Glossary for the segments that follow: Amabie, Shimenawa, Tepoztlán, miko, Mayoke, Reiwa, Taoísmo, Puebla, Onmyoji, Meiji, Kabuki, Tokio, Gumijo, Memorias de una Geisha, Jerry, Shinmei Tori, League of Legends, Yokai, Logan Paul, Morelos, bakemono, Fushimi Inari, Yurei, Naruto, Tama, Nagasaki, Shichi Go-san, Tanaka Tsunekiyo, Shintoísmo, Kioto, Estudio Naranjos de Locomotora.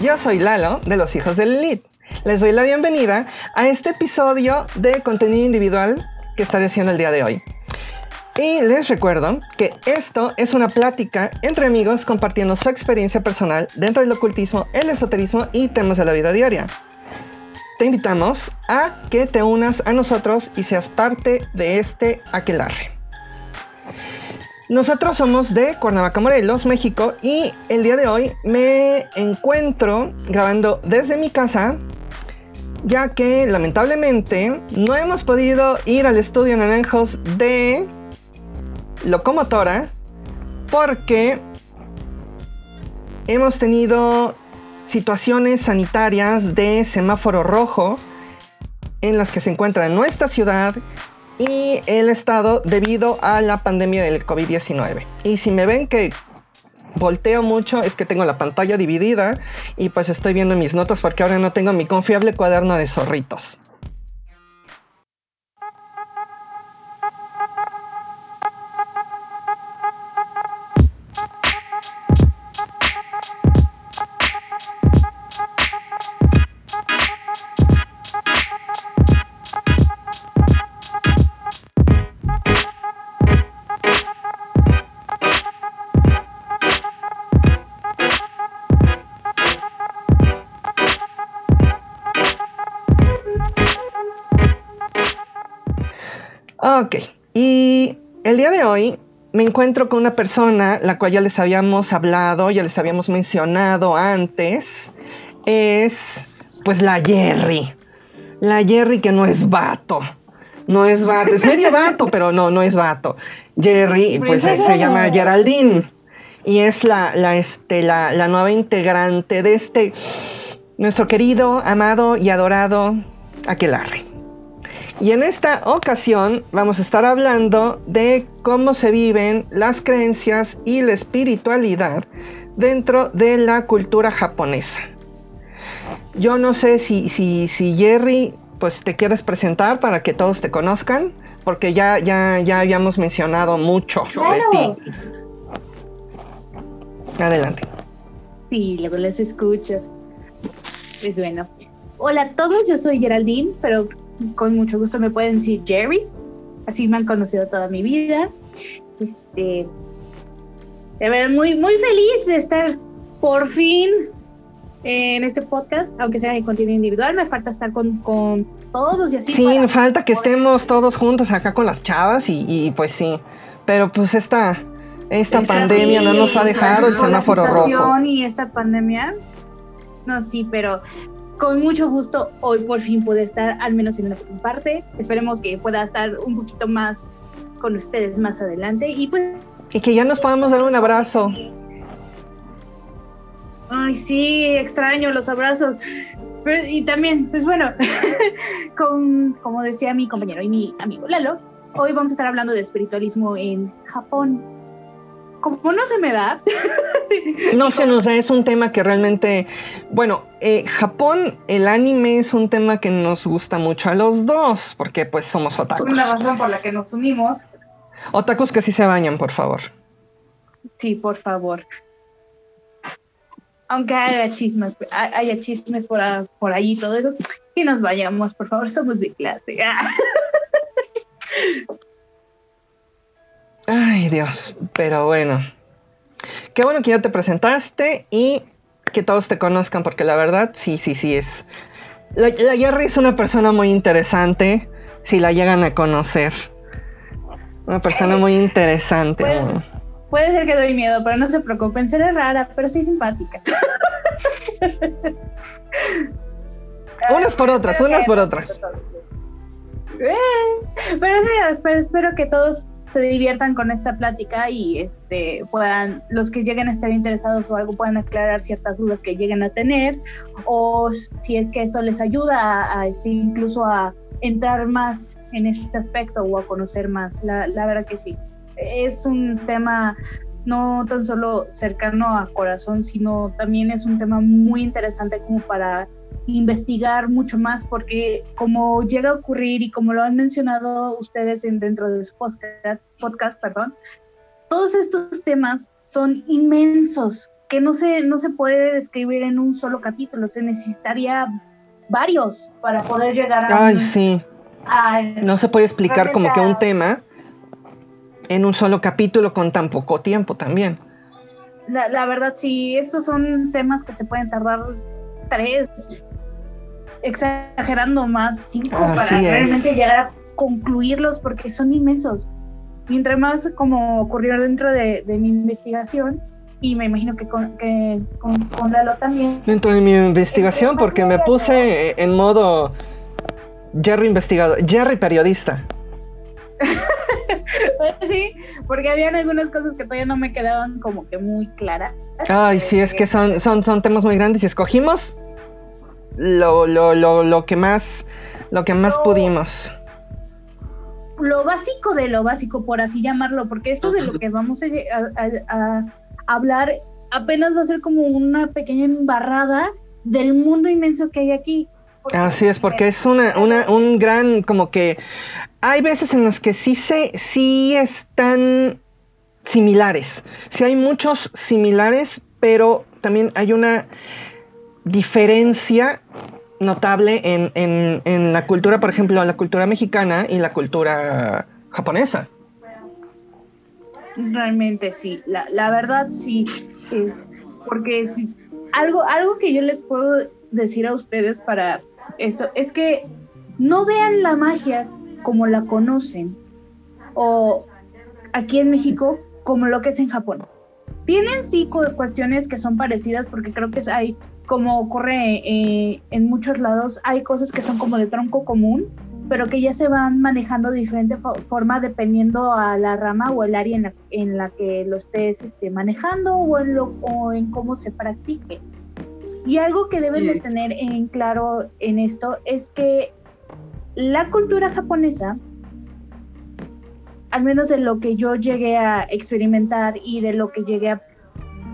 Yo soy Lalo de los Hijos de Lilith. Les doy la bienvenida a este episodio de contenido individual que estaré haciendo el día de hoy. Y les recuerdo que esto es una plática entre amigos compartiendo su experiencia personal dentro del ocultismo, el esoterismo y temas de la vida diaria. Te invitamos a que te unas a nosotros y seas parte de este aquelarre. Nosotros somos de Cuernavaca, Morelos, México, y el día de hoy me encuentro grabando desde mi casa, ya que lamentablemente no hemos podido ir al estudio Naranjos de Locomotora porque hemos tenido situaciones sanitarias de semáforo rojo en las que se encuentra nuestra ciudad y el estado debido a la pandemia del COVID-19. Y si me ven que volteo mucho es que tengo la pantalla dividida y pues estoy viendo mis notas porque ahora no tengo mi confiable cuaderno de zorritos. Ok, y el día de hoy me encuentro con una persona la cual ya les habíamos hablado, ya les habíamos mencionado antes. Es, pues, la Jerry. La Jerry que no es vato. No es vato, es medio vato, pero no es vato. Jerry, pues, se llama Geraldine. Y es la nueva integrante de nuestro querido, amado y adorado aquelarre. Y en esta ocasión vamos a estar hablando de cómo se viven las creencias y la espiritualidad dentro de la cultura japonesa. Yo no sé si Jerry, pues te quieres presentar para que todos te conozcan, porque ya habíamos mencionado mucho de ti. Adelante. Sí, luego les escucho. Pues bueno. Hola a todos, yo soy Geraldine, pero con mucho gusto me pueden decir Jerry, así me han conocido toda mi vida. De verdad, muy, muy feliz de estar por fin en este podcast, aunque sea de contenido individual. Me falta estar con todos y así. Sí, me falta que estemos todos juntos acá con las chavas y pues sí, pero pues esta pandemia sí, no nos ha dejado el semáforo rojo. Y esta pandemia, no, sí, pero con mucho gusto, hoy por fin pude estar, al menos en una parte. Esperemos que pueda estar un poquito más con ustedes más adelante. Y pues y que ya nos podamos dar un abrazo. Ay, sí, extraño los abrazos. Pero, y también, pues bueno, como decía mi compañero y mi amigo Lalo, hoy vamos a estar hablando de espiritualismo en Japón. Como no se me da. No se nos da, es un tema que realmente, bueno, Japón, el anime es un tema que nos gusta mucho a los dos, porque pues somos otakus. Es una razón por la que nos unimos. Otakus que sí se bañan, por favor. Sí, por favor. Aunque haya chismes por ahí y todo eso, que nos vayamos, por favor, somos de clase. Ay, Dios, pero bueno. Qué bueno que ya te presentaste y que todos te conozcan, porque la verdad, sí es. La Jerry es una persona muy interesante, si la llegan a conocer. Una persona muy interesante. Puede ser que doy miedo, pero no se preocupen, será rara, pero sí simpática. unas por otras. Pero espero que todos se diviertan con esta plática y puedan, los que lleguen a estar interesados o algo, puedan aclarar ciertas dudas que lleguen a tener, o si es que esto les ayuda a incluso a entrar más en este aspecto o a conocer más. La verdad que sí, es un tema no tan solo cercano a corazón, sino también es un tema muy interesante como para investigar mucho más, porque como llega a ocurrir y como lo han mencionado ustedes dentro de sus podcasts, todos estos temas son inmensos, que no se puede describir en un solo capítulo, se necesitaría varios para poder llegar a... Ay, sí. No se puede explicar como que un tema en un solo capítulo con tan poco tiempo también. La verdad, sí, estos son temas que se pueden tardar 3, exagerando más 5 para realmente llegar a concluirlos porque son inmensos. Mientras más, como ocurrió dentro de mi investigación, y me imagino que con Lalo también. Dentro de mi investigación, porque me puse en modo Jerry investigador, Jerry periodista. Sí, porque habían algunas cosas que todavía no me quedaban como que muy claras. Ay, sí, es que son temas muy grandes y escogimos lo que más pudimos. Lo básico de lo básico, por así llamarlo, porque esto de lo que vamos a hablar apenas va a ser como una pequeña embarrada del mundo inmenso que hay aquí. Así es, porque es un gran, como que hay veces en las que sí están similares, sí hay muchos similares, pero también hay una diferencia notable en la cultura, por ejemplo, la cultura mexicana y la cultura japonesa. Realmente sí, la verdad sí, es porque sí, algo que yo les puedo decir a ustedes para esto es que no vean la magia como la conocen o aquí en México como lo que es en Japón. Tienen sí cuestiones que son parecidas, porque creo que hay, como ocurre en muchos lados, hay cosas que son como de tronco común, pero que ya se van manejando de diferente forma dependiendo a la rama o el área en la que lo estés manejando o en cómo se practique. Y algo que deben de tener en claro en esto es que la cultura japonesa, al menos de lo que yo llegué a experimentar y de lo que llegué a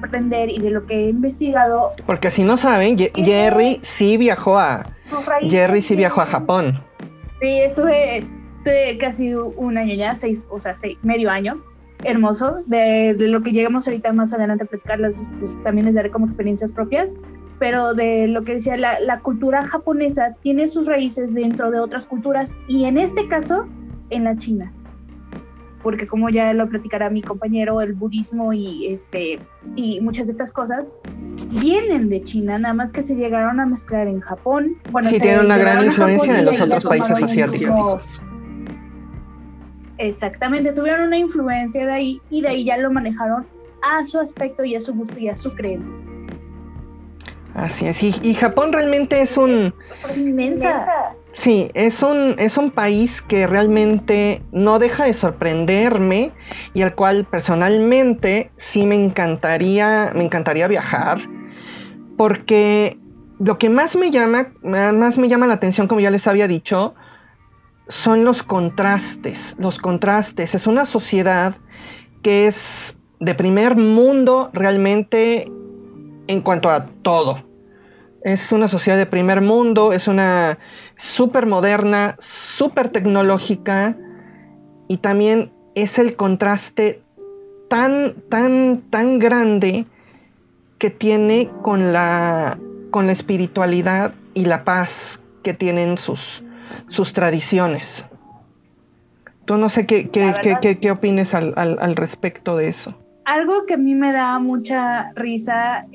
aprender y de lo que he investigado... Porque si no saben, Jerry sí viajó a Japón. Sí, estuve casi un año ya, medio año, hermoso. De lo que llegamos ahorita más adelante a platicarlas, pues también les daré como experiencias propias. Pero de lo que decía, la cultura japonesa tiene sus raíces dentro de otras culturas, y en este caso, en la China. Porque como ya lo platicará mi compañero, el budismo y muchas de estas cosas vienen de China, nada más que se llegaron a mezclar en Japón. Bueno, sí, tienen una gran influencia de los otros países asiáticos. Exactamente, tuvieron una influencia de ahí, y de ahí ya lo manejaron a su aspecto y a su gusto y a su creencia. Así es, y Japón realmente es inmensa. Sí, es un país que realmente no deja de sorprenderme y al cual personalmente sí me encantaría viajar, porque lo que más me llama la atención, como ya les había dicho, son los contrastes. Los contrastes. Es una sociedad que es de primer mundo realmente en cuanto a todo. Es una sociedad de primer mundo, es una súper moderna, súper tecnológica, y también es el contraste tan grande que tiene con la espiritualidad y la paz que tienen sus tradiciones. Tú no sé qué opines al respecto de eso. Algo que a mí me da mucha risa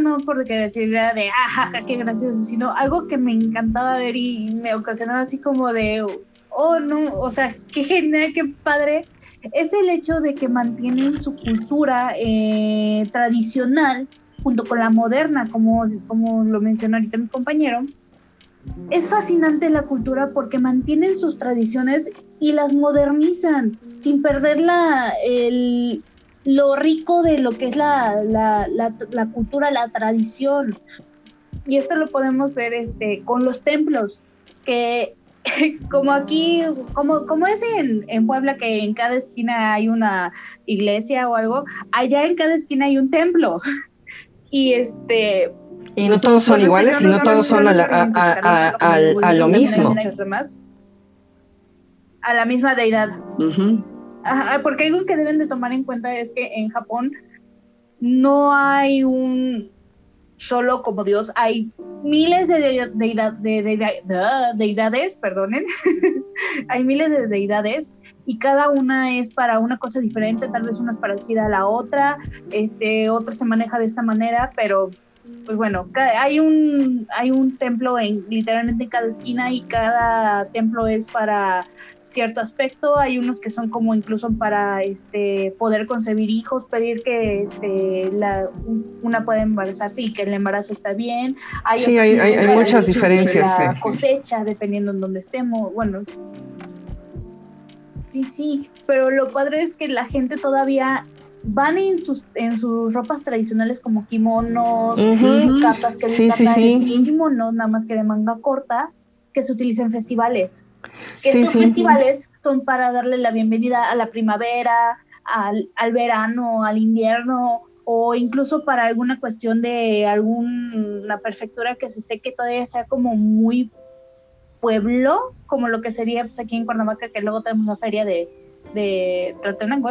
no porque decirla de ajaja, qué gracioso, sino algo que me encantaba ver y me ocasionaba así como de oh no, o sea, qué genial, qué padre, es el hecho de que mantienen su cultura tradicional junto con la moderna, como lo mencionó ahorita mi compañero. Es fascinante la cultura porque mantienen sus tradiciones y las modernizan sin perder lo rico de lo que es la cultura, la tradición. Y esto lo podemos ver con los templos, que como aquí, como es en Puebla, que en cada esquina hay una iglesia o algo, allá en cada esquina hay un templo. Y no todos son iguales, y no todos son a lo mismo. A la misma deidad. Ajá, porque algo que deben de tomar en cuenta es que en Japón no hay un solo como Dios, hay miles de deidades, perdonen, hay miles de deidades y cada una es para una cosa diferente, tal vez una es parecida a la otra, otra se maneja de esta manera, pero pues bueno, hay un templo literalmente en cada esquina y cada templo es para cierto aspecto, hay unos que son como incluso para poder concebir hijos, pedir que una pueda embarazarse y que el embarazo está bien, hay muchas diferencias, la cosecha dependiendo en donde estemos, bueno, sí, pero lo padre es que la gente todavía van en sus ropas tradicionales como kimonos, capas que de kimonos, nada más que de manga corta, que se utilizan en festivales. Estos festivales son para darle la bienvenida a la primavera, al verano, al invierno, o incluso para alguna cuestión de alguna prefectura que se esté, que todavía sea como muy pueblo, como lo que sería pues aquí en Cuernavaca, que luego tenemos una feria de Tlatenango,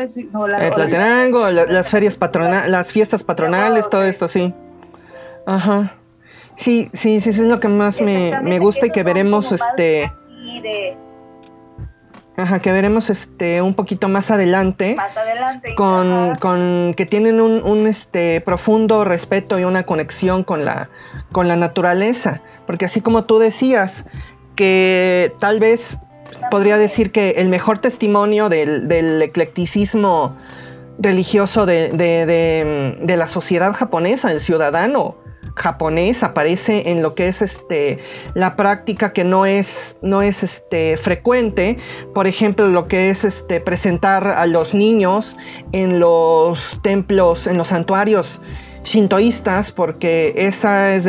las ferias patronales, las fiestas patronales, todo esto, sí. Ajá. Sí, eso es lo que más me gusta y que veremos un poquito más adelante con que tienen un profundo respeto y una conexión con la naturaleza, porque así como tú decías que tal vez podría decir que el mejor testimonio del eclecticismo religioso de la sociedad japonesa, el ciudadano japonés, aparece en lo que es la práctica que no es frecuente, por ejemplo lo que es presentar a los niños en los templos, en los santuarios shintoístas, porque esa es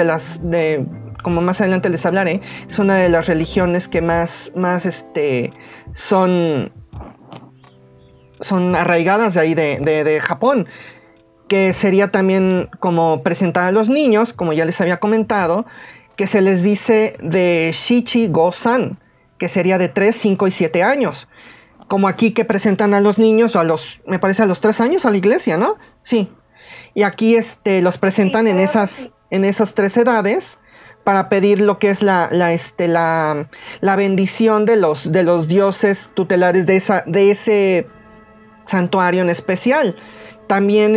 como más adelante les hablaré, es una de las religiones que más son arraigadas de ahí de Japón, que sería también como presentar a los niños, como ya les había comentado, que se les dice de Shichi Go-san, que sería de 3, 5 y 7 años. Como aquí que presentan a los niños, me parece a los 3 años a la iglesia, ¿no? Sí. Y aquí los presentan en esas tres edades, para pedir lo que es la bendición de los dioses tutelares de ese santuario en especial. También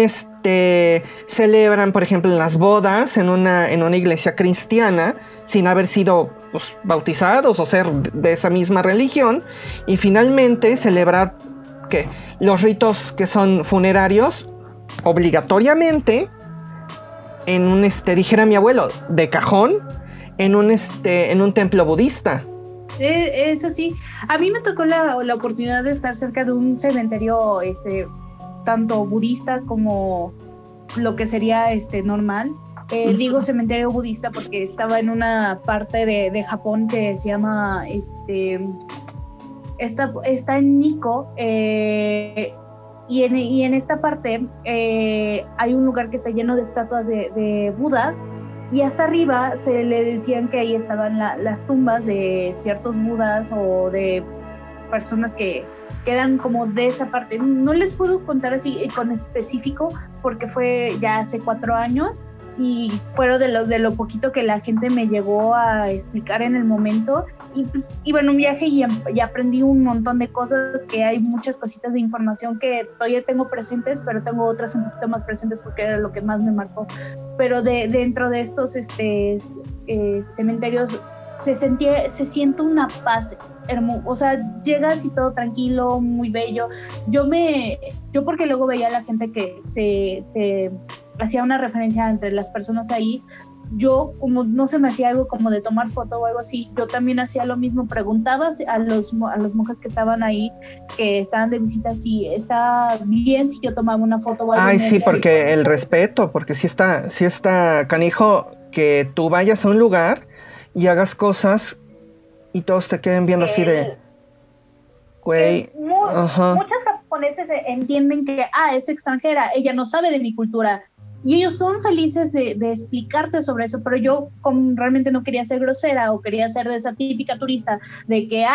celebran, por ejemplo, en las bodas en una iglesia cristiana sin haber sido bautizados o ser de esa misma religión, y finalmente celebrar que los ritos que son funerarios obligatoriamente en un dijera mi abuelo, de cajón, en un templo budista. Eso sí, a mí me tocó la oportunidad de estar cerca de un cementerio tanto budista como lo que sería normal. Digo cementerio budista porque estaba en una parte de Japón que se llama está en Nikko, y en esta parte hay un lugar que está lleno de estatuas de Budas, y hasta arriba se le decían que ahí estaban las tumbas de ciertos Budas o de personas que eran como de esa parte. No les puedo contar así con específico porque fue ya hace 4 años y fueron de lo poquito que la gente me llegó a explicar en el momento, y pues iba en un viaje y aprendí un montón de cosas, que hay muchas cositas de información que todavía tengo presentes, pero tengo otras un poquito más presentes porque era lo que más me marcó. Pero dentro de estos cementerios se siente una paz hermosa, o sea, llegas y todo tranquilo, muy bello. Yo porque luego veía a la gente que se hacía una referencia entre las personas ahí, yo como no se me hacía algo como de tomar foto o algo así, yo también hacía lo mismo, preguntaba a los monjes que estaban ahí, que estaban de visita, si está bien si yo tomaba una foto o algo así. Ay, sí, porque el respeto, porque sí está canijo que tú vayas a un lugar y hagas cosas y todos te queden viendo así de güey. Muchas japoneses entienden que es extranjera, ella no sabe de mi cultura, y ellos son felices de explicarte sobre eso, pero yo realmente no quería ser grosera o quería ser de esa típica turista de que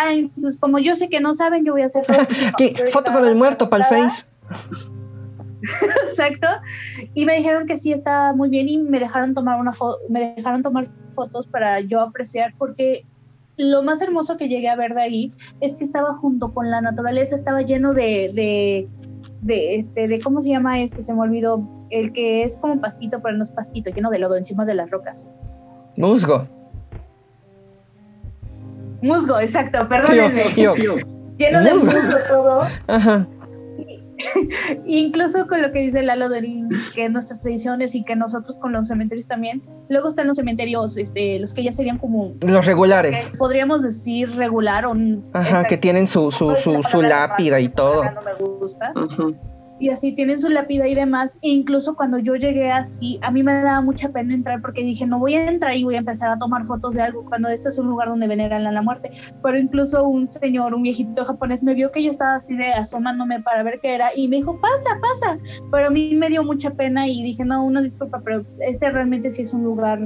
pues como yo sé que no saben, yo voy a hacer todo. Foto con el muerto para el face. Exacto. Y me dijeron que sí estaba muy bien y me dejaron tomar fotos para yo apreciar, porque lo más hermoso que llegué a ver de ahí es que estaba junto con la naturaleza, estaba lleno de ¿cómo se llama? Se me olvidó, el que es como pastito, pero no es pastito, lleno de lodo encima de las rocas. Musgo. Musgo, exacto, perdónenme. Lleno de musgo todo. Ajá. Incluso con lo que dice Lalo de que nuestras tradiciones y que nosotros con los cementerios también, luego están los cementerios los que ya serían como los regulares, podríamos decir regular o ajá, que tienen su lápida y todo, no me gusta. Uh-huh. Y así tienen su lápida y demás, e incluso cuando yo llegué así, a mí me daba mucha pena entrar porque dije, no voy a entrar y voy a empezar a tomar fotos de algo, cuando este es un lugar donde veneran a la muerte. Pero incluso un viejito japonés me vio que yo estaba así de asomándome para ver qué era y me dijo, pasa, pasa, pero a mí me dio mucha pena y dije, no, una disculpa, pero este realmente sí es un lugar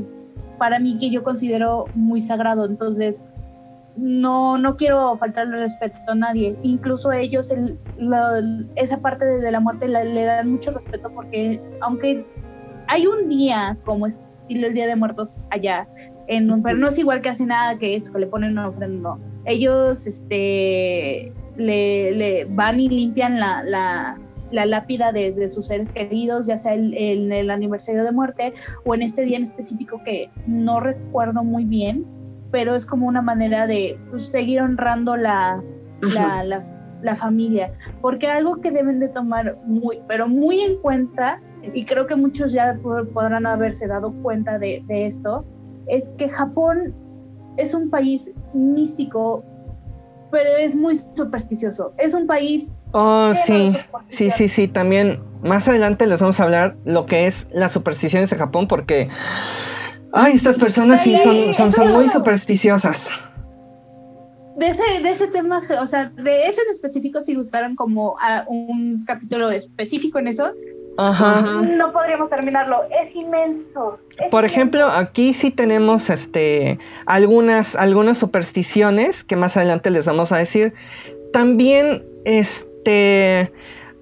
para mí que yo considero muy sagrado, entonces no quiero faltarle respeto a nadie. Incluso ellos esa parte de la muerte le dan mucho respeto, porque aunque hay un día como estilo el Día de Muertos allá, pero no es igual que hace nada que esto, que le ponen una ofrenda, no. Ellos le van y limpian la lápida de sus seres queridos, ya sea en el aniversario de muerte o en este día en específico que no recuerdo muy bien, pero es como una manera de seguir honrando la familia, porque algo que deben de tomar muy en cuenta, y creo que muchos ya podrán haberse dado cuenta de esto, es que Japón es un país místico, pero es muy supersticioso, es un país... Oh, sí, también más adelante les vamos a hablar lo que es las supersticiones de Japón, porque... Ay, estas personas sí son muy supersticiosas. De ese tema, o sea, de ese en específico, si gustaran como a un capítulo específico en eso, ajá, no podríamos terminarlo, es inmenso. Por ejemplo, aquí sí tenemos algunas supersticiones que más adelante les vamos a decir. También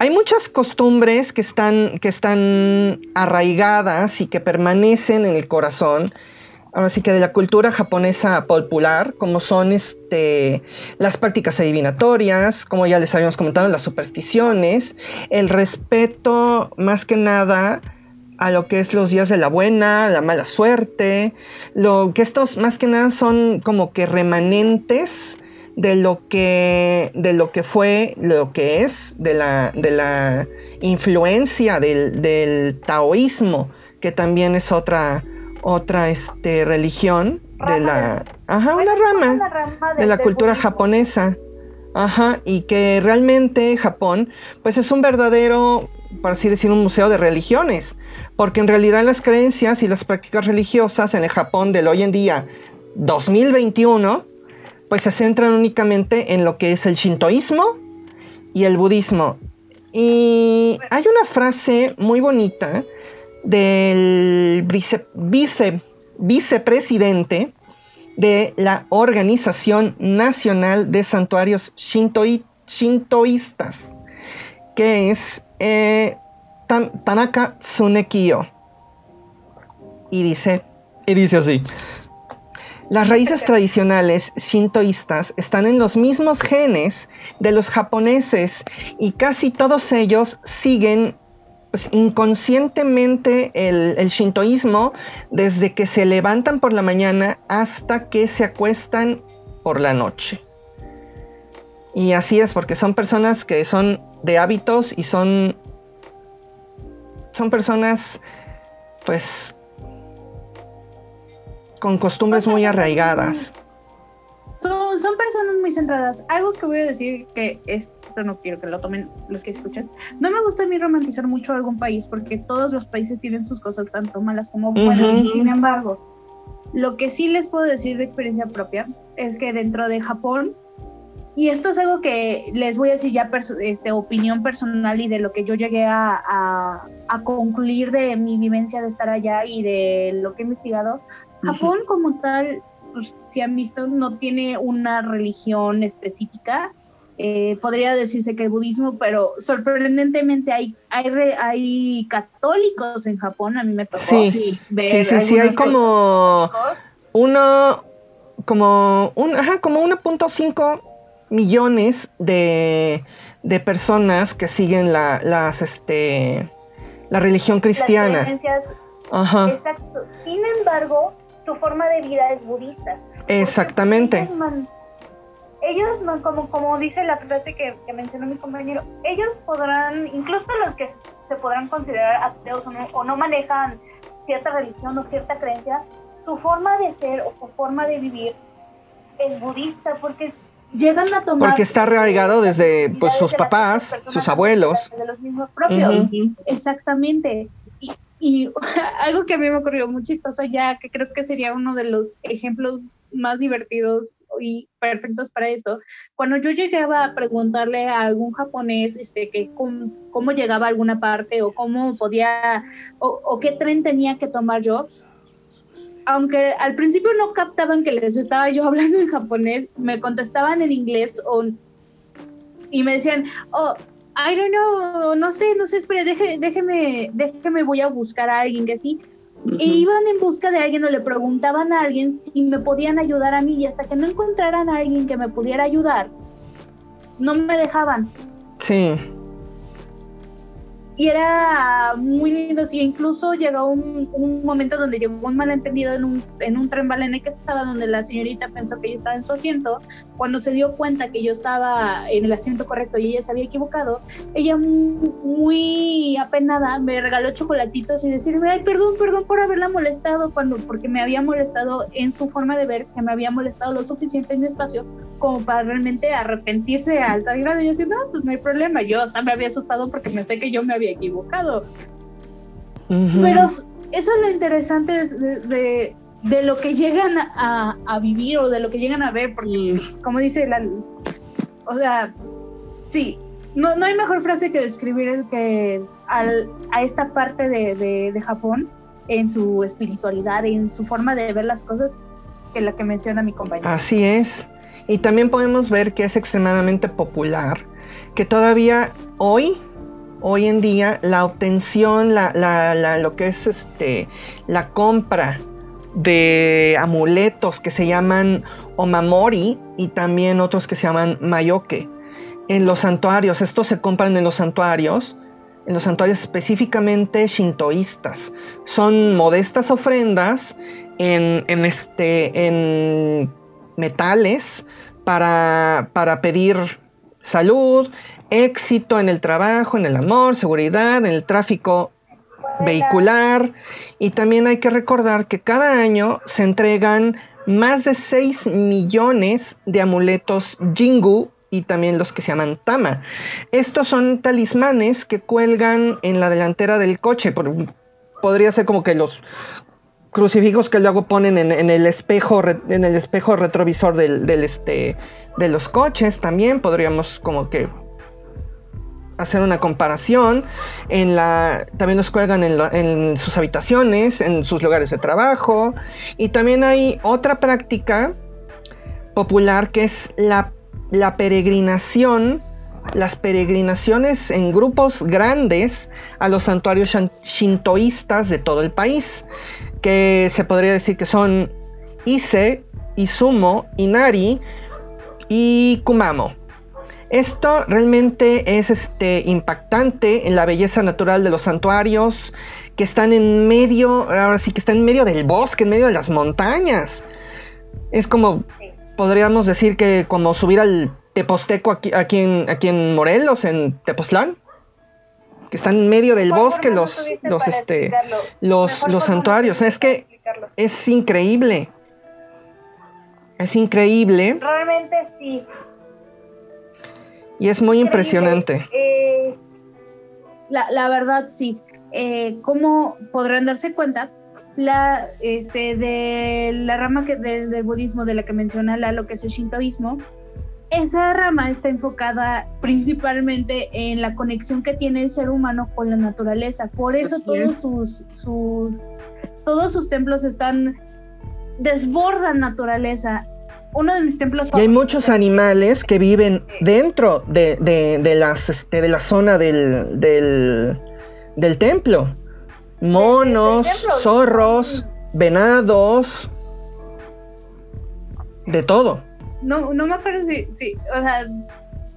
hay muchas costumbres que están arraigadas y que permanecen en el corazón, ahora sí que de la cultura japonesa popular, como son las prácticas adivinatorias, como ya les habíamos comentado, las supersticiones, el respeto más que nada a lo que es los días de la buena, la mala suerte, lo que estos más que nada son como que remanentes de lo que fue, lo que es, de la influencia del taoísmo, que también es otra religión, rama de la cultura budismo japonesa. Ajá, y que realmente Japón, pues es un verdadero, por así decir, un museo de religiones, porque en realidad las creencias y las prácticas religiosas en el Japón del hoy en día, 2021, pues se centran únicamente en lo que es el shintoísmo y el budismo. Y hay una frase muy bonita del vicepresidente de la Organización Nacional de Santuarios Shintoístas, que es Tanaka Tsunekiyo. Y dice así: las raíces tradicionales shintoístas están en los mismos genes de los japoneses y casi todos ellos siguen inconscientemente el shintoísmo desde que se levantan por la mañana hasta que se acuestan por la noche. Y así es, porque son personas que son de hábitos y son personas, pues... con costumbres muy arraigadas. Son personas muy centradas. Algo que voy a decir, que esto no quiero que lo tomen los que escuchan. No me gusta a mí romantizar mucho algún país, porque todos los países tienen sus cosas tanto malas como buenas. Uh-huh. Sin embargo, lo que sí les puedo decir de experiencia propia es que dentro de Japón, y esto es algo que les voy a decir ya opinión personal y de lo que yo llegué a concluir de mi vivencia de estar allá y de lo que he investigado, Japón como tal, pues, si han visto, no tiene una religión específica, podría decirse que el budismo, pero sorprendentemente hay católicos en Japón. A mí me tocó ver. Sí, hay como como 1.5 millones de personas que siguen la religión cristiana. Exacto. Sin embargo, su forma de vida es budista. Exactamente. Ellos, como dice la frase que mencionó mi compañero, ellos podrán, incluso los que se podrán considerar ateos o no manejan cierta religión o cierta creencia, su forma de ser o su forma de vivir es budista, porque llegan a tomar... Porque está arraigado desde sus papás, sus abuelos. De los mismos propios. Uh-huh. Exactamente. Y algo que a mí me ocurrió muy chistoso ya, que creo que sería uno de los ejemplos más divertidos y perfectos para esto. Cuando yo llegaba a preguntarle a algún japonés que cómo llegaba a alguna parte o cómo podía o qué tren tenía que tomar yo, aunque al principio no captaban que les estaba yo hablando en japonés, me contestaban en inglés y me decían, I don't know, no sé, espera, déjeme, voy a buscar a alguien que sí. Uh-huh. E iban en busca de alguien o le preguntaban a alguien si me podían ayudar a mí, y hasta que no encontraran a alguien que me pudiera ayudar, no me dejaban. Sí. Y era muy lindo. Sí, incluso llegó un momento donde llegó un malentendido en un tren Balené que estaba, donde la señorita pensó que yo estaba en su asiento. Cuando se dio cuenta que yo estaba en el asiento correcto y ella se había equivocado, ella muy apenada me regaló chocolatitos y decirme, ay, perdón por haberla molestado, porque me había molestado en su forma de ver, que me había molestado lo suficiente en mi espacio como para realmente arrepentirse al tal grado. Yo decía, no, pues no hay problema. Yo hasta me había asustado porque pensé que yo me había equivocado. Uh-huh. Pero eso es lo interesante de lo que llegan a vivir o de lo que llegan a ver, porque como dice Lalo, o sea, sí, no hay mejor frase que describir que a esta parte de Japón en su espiritualidad, en su forma de ver las cosas, que la que menciona mi compañero. Así es. Y también podemos ver que es extremadamente popular, que todavía hoy en día la obtención, lo que es la compra de amuletos que se llaman Omamori y también otros que se llaman Mayoke en los santuarios. Estos se compran en los santuarios específicamente shintoístas. Son modestas ofrendas en metales para pedir salud, éxito en el trabajo, en el amor, seguridad, en el tráfico vehicular. Y también hay que recordar que cada año se entregan más de 6 millones de amuletos Jingu y también los que se llaman Tama. Estos son talismanes que cuelgan en la delantera del coche. Podría ser como que los crucifijos que luego ponen en el espejo retrovisor de los coches. También podríamos como que hacer una comparación. También los cuelgan en sus habitaciones, en sus lugares de trabajo. Y también hay otra práctica popular que es la peregrinación, las peregrinaciones en grupos grandes a los santuarios shintoístas de todo el país, que se podría decir que son Ise, Izumo, Inari y Kumamo. Esto realmente es impactante en la belleza natural de los santuarios que están en medio del bosque, en medio de las montañas. Es como, podríamos decir que como subir al Teposteco aquí en Morelos, en Tepoztlán, que están en medio del bosque los santuarios. Es que es increíble. Es increíble. Realmente sí. Y es muy impresionante. La verdad, sí. Como podrán darse cuenta, de la rama del budismo de la que menciona Lalo, que es el shintoísmo, esa rama está enfocada principalmente en la conexión que tiene el ser humano con la naturaleza. Por eso todos sus templos desbordan naturaleza. uno de mis templos favoritos. Y hay muchos animales que viven dentro de la zona del templo. Monos, zorros, venados, de todo. No me acuerdo si, o sea,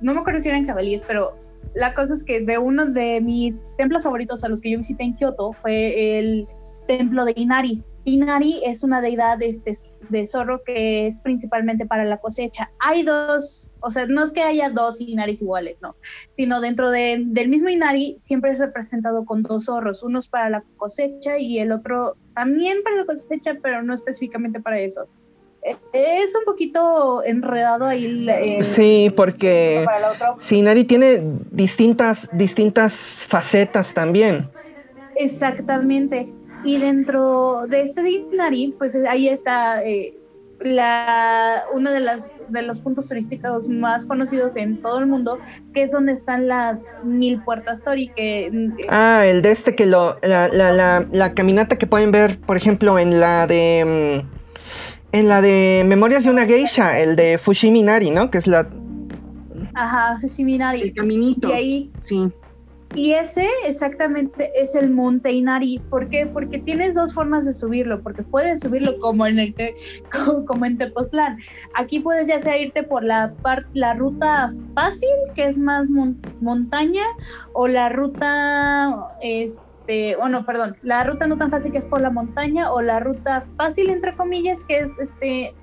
no me acuerdo si eran jabalíes, pero la cosa es que de uno de mis templos favoritos a los que yo visité en Kioto fue el templo de Inari. Inari es una deidad de zorro que es principalmente para la cosecha. Hay dos, o sea, no es que haya dos Inaris iguales, no, sino dentro del mismo Inari siempre es representado con dos zorros, uno es para la cosecha y el otro también para la cosecha, pero no específicamente para eso. Es un poquito enredado ahí. Sí, porque sí, Inari tiene distintas facetas también. Exactamente. Y dentro de este Inari, pues ahí está uno de los puntos turísticos más conocidos en todo el mundo, que es donde están las 1000 puertas Tori. El de este que la caminata que pueden ver, por ejemplo, en la de Memorias de una Geisha, el de Fushimi Inari, ¿no? Que es la... Ajá, Fushimi Inari. El caminito. Y ahí... Sí. Y ese exactamente es el monte Inari. ¿Por qué? Porque tienes dos formas de subirlo, porque puedes subirlo como en Tepoztlán. Aquí puedes ya sea irte por la ruta fácil, que es más montaña, o la ruta la ruta no tan fácil, que es por la montaña, o la ruta fácil entre comillas, que es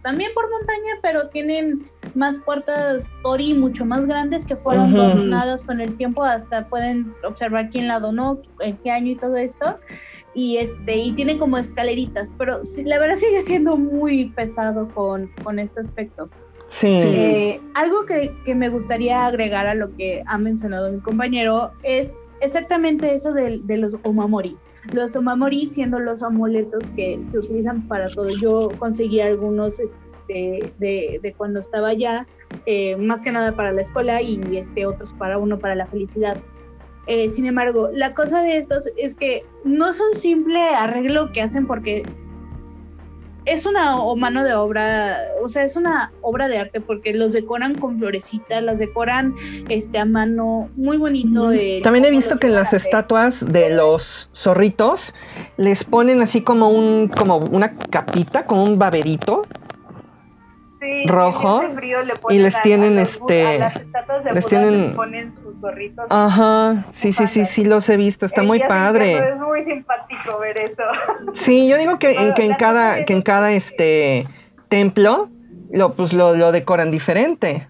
también por montaña, pero tienen más puertas Tori mucho más grandes que fueron donadas con el tiempo, hasta pueden observar quién la donó, en qué año y todo esto, y tiene como escaleritas, pero sí, la verdad sigue siendo muy pesado con este aspecto. Sí. Algo que me gustaría agregar a lo que ha mencionado mi compañero es exactamente eso de los Omamori. Los Omamori siendo los amuletos que se utilizan para todo. Yo conseguí algunos de cuando estaba allá, más que nada para la escuela, y otros para la felicidad. Sin embargo, la cosa de estos es que no es un simple arreglo que hacen porque es una mano de obra, o sea, es una obra de arte, porque los decoran con florecitas, las decoran a mano, muy bonito. También he visto que en las estatuas de los zorritos les ponen así como una capita, como un baberito, sí, rojo, y les tienen a las estatuas de les ponen sus zorritos. Ajá, sí, los he visto, está muy padre. Es muy simpático ver eso. Sí, yo digo que en cada templo lo decoran diferente.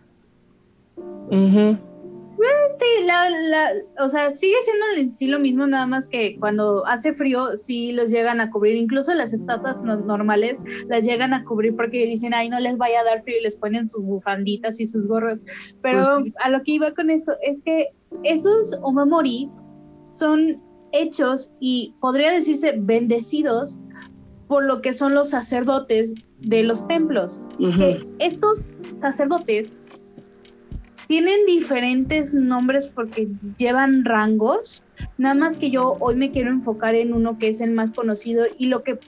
Uh-huh. Sí, o sea, sigue siendo en sí lo mismo, nada más que cuando hace frío sí los llegan a cubrir, incluso las estatuas normales las llegan a cubrir porque dicen, ay, no les vaya a dar frío, y les ponen sus bufanditas y sus gorros, pero pues, a lo que iba con esto es que esos Omamori son hechos y podría decirse bendecidos por lo que son los sacerdotes de los templos. Que estos sacerdotes tienen diferentes nombres porque llevan rangos, nada más que yo hoy me quiero enfocar en uno que es el más conocido y lo que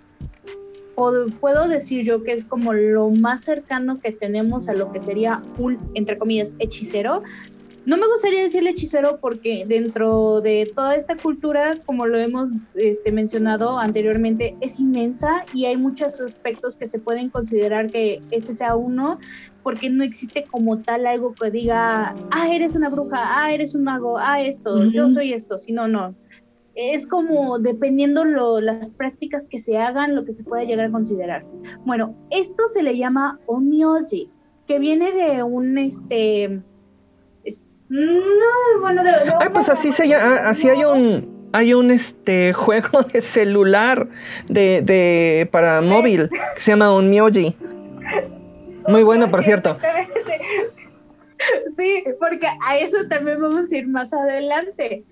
puedo decir yo que es como lo más cercano que tenemos a lo que sería un, entre comillas, hechicero. No me gustaría decirle hechicero porque dentro de toda esta cultura, como lo hemos mencionado anteriormente, es inmensa y hay muchos aspectos que se pueden considerar que sea uno, porque no existe como tal algo que diga, eres una bruja, eres un mago, esto, yo soy esto, si no. Es como dependiendo las prácticas que se hagan, lo que se pueda llegar a considerar. Bueno, esto se le llama Onmyoji, que viene de un pues así se llama, así hay un juego de celular de para móvil que se llama Onmyoji. Muy bueno, por cierto. Sí, porque a eso también vamos a ir más adelante.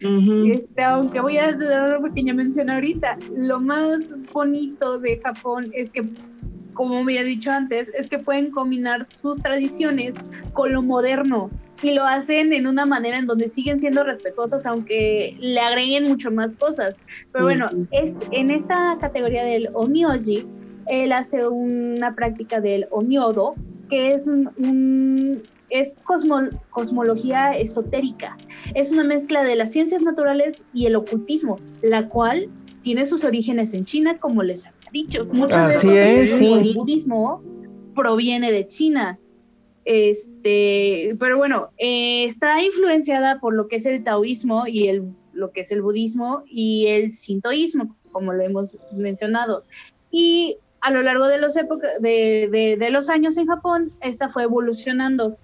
Aunque voy a dar una pequeña mención ahorita, lo más bonito de Japón es que, como me había dicho antes, es que pueden combinar sus tradiciones con lo moderno. Y lo hacen en una manera en donde siguen siendo respetuosos, aunque le agreguen mucho más cosas. Pero bueno, en esta categoría del Onmyoji, él hace una práctica del Onmyodo, que es cosmología esotérica. Es una mezcla de las ciencias naturales y el ocultismo, la cual tiene sus orígenes en China, como les había dicho. Muchos de estos, el budismo proviene de China. Pero bueno, está influenciada por lo que es el taoísmo y lo que es el budismo y el shintoísmo, como lo hemos mencionado. Y a lo largo de los los años en Japón, esta fue evolucionando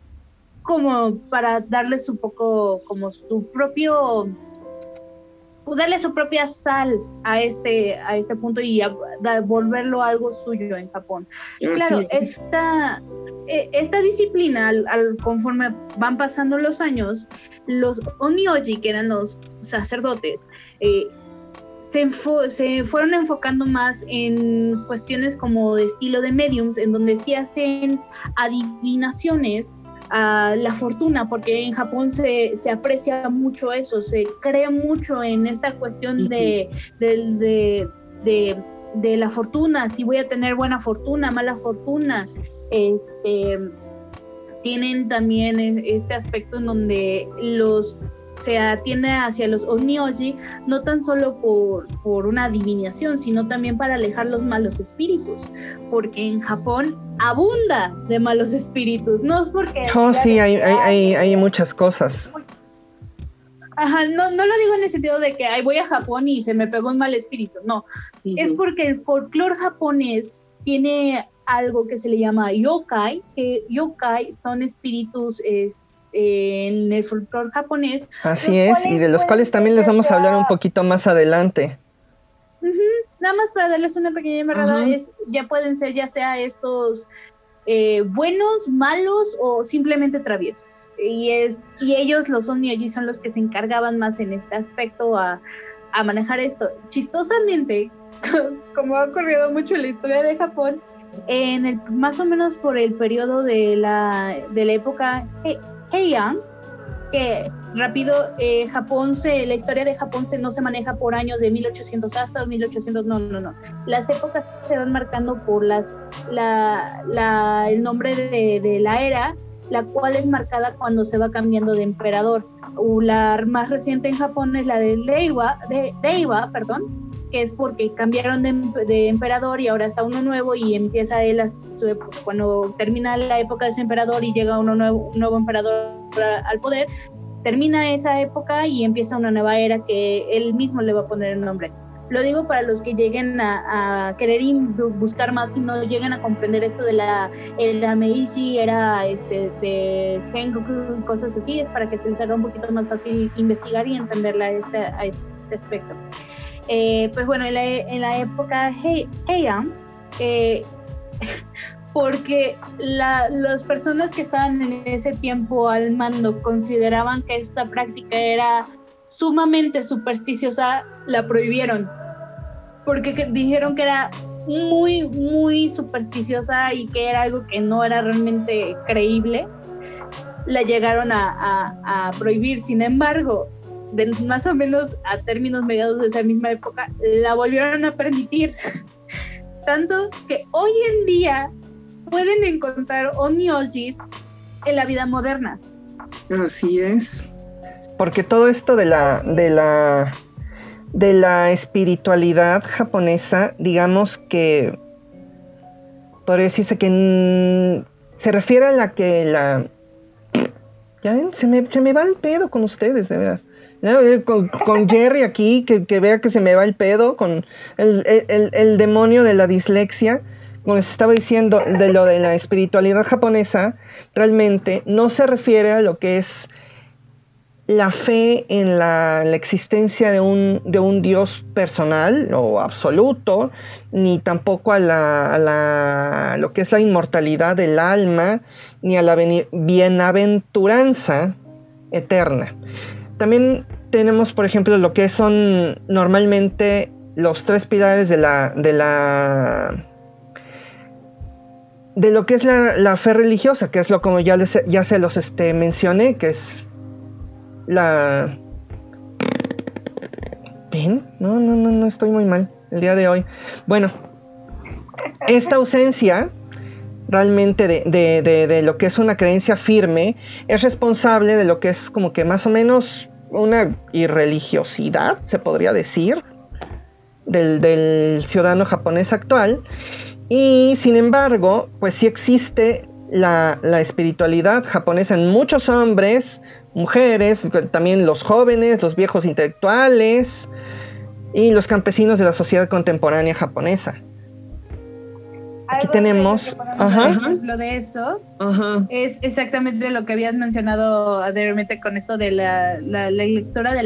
como para darle su poco, como su propio, darle su propia sal a este punto y volverlo algo suyo en Japón. Claro, esta disciplina, conforme van pasando los años, los Onmyoji, que eran los sacerdotes, se fueron enfocando más en cuestiones como de estilo de mediums, en donde sí hacen adivinaciones a la fortuna, porque en Japón se aprecia mucho eso, se cree mucho en esta cuestión de la fortuna, si voy a tener buena fortuna, mala fortuna. Tienen también este aspecto en donde se atiende hacia los Onmyoji, no tan solo por una adivinación, sino también para alejar los malos espíritus, porque en Japón abunda de malos espíritus, no es porque... hay muchas cosas. Ajá, no lo digo en el sentido de que voy a Japón y se me pegó un mal espíritu, no, es porque el folclore japonés tiene algo que se le llama yokai, que yokai son espíritus... en el folclore japonés. Así es, y de los cuales también les vamos a hablar un poquito más adelante. Uh-huh. Nada más para darles una pequeña embarrada, ya pueden ser ya sea estos buenos, malos o simplemente traviesos. Y ellos, los Onmyoji, son los que se encargaban más en este aspecto a manejar esto. Chistosamente, como ha ocurrido mucho en la historia de Japón, más o menos por el periodo de la época Heian, que rápido la historia de Japón no se maneja por años de 1800 hasta 1800, no. Las épocas se van marcando por el nombre de la era, la cual es marcada cuando se va cambiando de emperador. La más reciente en Japón es la de Reiwa, que es porque cambiaron de emperador y ahora está uno nuevo y empieza él su época. Cuando termina la época de ese emperador y llega un nuevo emperador al poder, termina esa época y empieza una nueva era que él mismo le va a poner el nombre. Lo digo para los que lleguen a querer buscar más y no lleguen a comprender esto de la Meiji, era de Sengoku y cosas así, es para que se les haga un poquito más fácil investigar y entenderla a este aspecto. Pues bueno, en la época Heian, porque las personas que estaban en ese tiempo al mando consideraban que esta práctica era sumamente supersticiosa, la prohibieron, porque dijeron que era muy, muy supersticiosa y que era algo que no era realmente creíble, la llegaron a prohibir. Sin embargo, más o menos a términos mediados de esa misma época, la volvieron a permitir. Tanto que hoy en día pueden encontrar Onmyojis en la vida moderna. Así es. Porque todo esto de la espiritualidad japonesa, digamos que podría decirse que se refiere a la que la... Ya ven, se me va el pedo con ustedes, de veras. Con Jerry aquí, que vea que se me va el pedo, con el demonio de la dislexia. Como les estaba diciendo, de lo de la espiritualidad japonesa, realmente no se refiere a lo que es la fe en la existencia de un Dios personal o absoluto, ni tampoco a lo que es la inmortalidad del alma, ni a la bienaventuranza eterna. También tenemos, por ejemplo, lo que son normalmente los tres pilares de lo que es la fe religiosa, que es lo como ya se los mencioné, que es la... ¿Ven? No, estoy muy mal el día de hoy. Bueno, esta ausencia realmente de lo que es una creencia firme, es responsable de lo que es como que más o menos una irreligiosidad, se podría decir, del ciudadano japonés actual. Y sin embargo, pues sí existe la espiritualidad japonesa en muchos hombres, mujeres, también los jóvenes, los viejos intelectuales y los campesinos de la sociedad contemporánea japonesa. Aquí tenemos ejemplo de eso. Ajá. Es exactamente lo que habías mencionado anteriormente con esto de la lectura de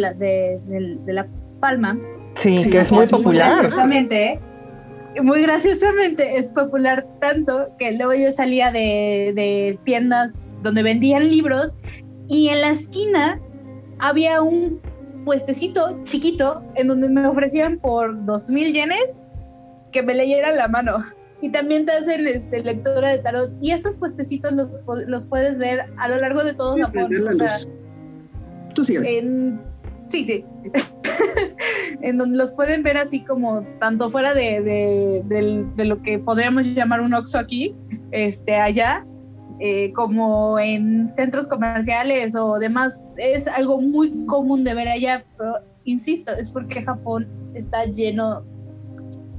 la palma. Sí, sí, que es muy popular. Muy graciosamente es popular, tanto que luego yo salía de tiendas donde vendían libros y en la esquina había un puestecito chiquito en donde me ofrecían por 2,000 yenes que me leyeran la mano. Y también te hacen lectura de tarot. Y esos puestecitos los puedes ver a lo largo de todo Japón. O sea, tú sigues. Sí. En donde los pueden ver así como tanto fuera de lo que podríamos llamar un Oxxo aquí, allá, como en centros comerciales o demás. Es algo muy común de ver allá, pero insisto, es porque Japón está lleno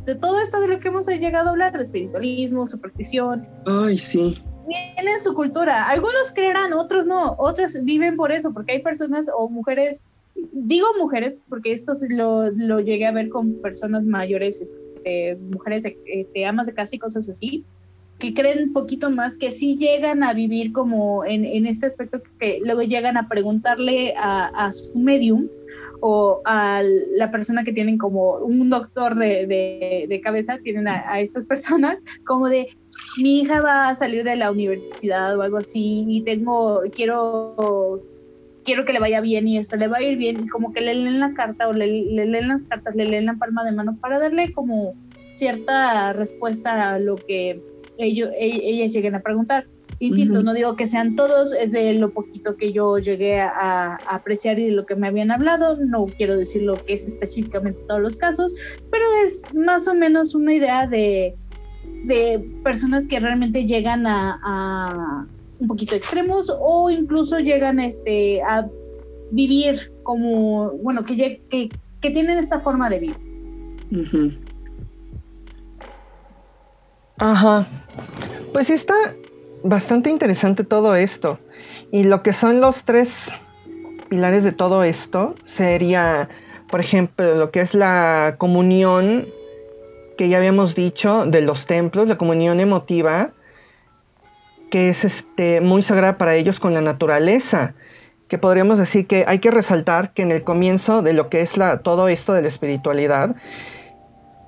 de todo esto de lo que hemos llegado a hablar, de espiritualismo, superstición. Ay, sí. Tienen su cultura. Algunos creerán, otros no. Otras viven por eso, porque hay personas o mujeres, digo mujeres, porque esto lo llegué a ver con personas mayores, mujeres, amas de casa y cosas así, que creen un poquito más, que sí llegan a vivir como en este aspecto, que luego llegan a preguntarle a su medium o a la persona que tienen como un doctor de cabeza, tienen a estas personas como de, mi hija va a salir de la universidad o algo así y quiero que le vaya bien y esto le va a ir bien, y como que le leen la carta o le leen las cartas, le leen la palma de mano para darle como cierta respuesta a lo que ellas lleguen a preguntar. Insisto, no digo que sean todos, es de lo poquito que yo llegué a apreciar y de lo que me habían hablado. No quiero decir lo que es específicamente todos los casos, pero es más o menos una idea de personas que realmente llegan a un poquito extremos, o incluso llegan a vivir como, bueno, que tienen esta forma de vida. Uh-huh. Ajá, pues está bastante interesante todo esto. Y lo que son los tres pilares de todo esto sería, por ejemplo, lo que es la comunión, que ya habíamos dicho, de los templos, la comunión emotiva, que es muy sagrada para ellos con la naturaleza, que podríamos decir que hay que resaltar que en el comienzo de lo que es todo esto de la espiritualidad,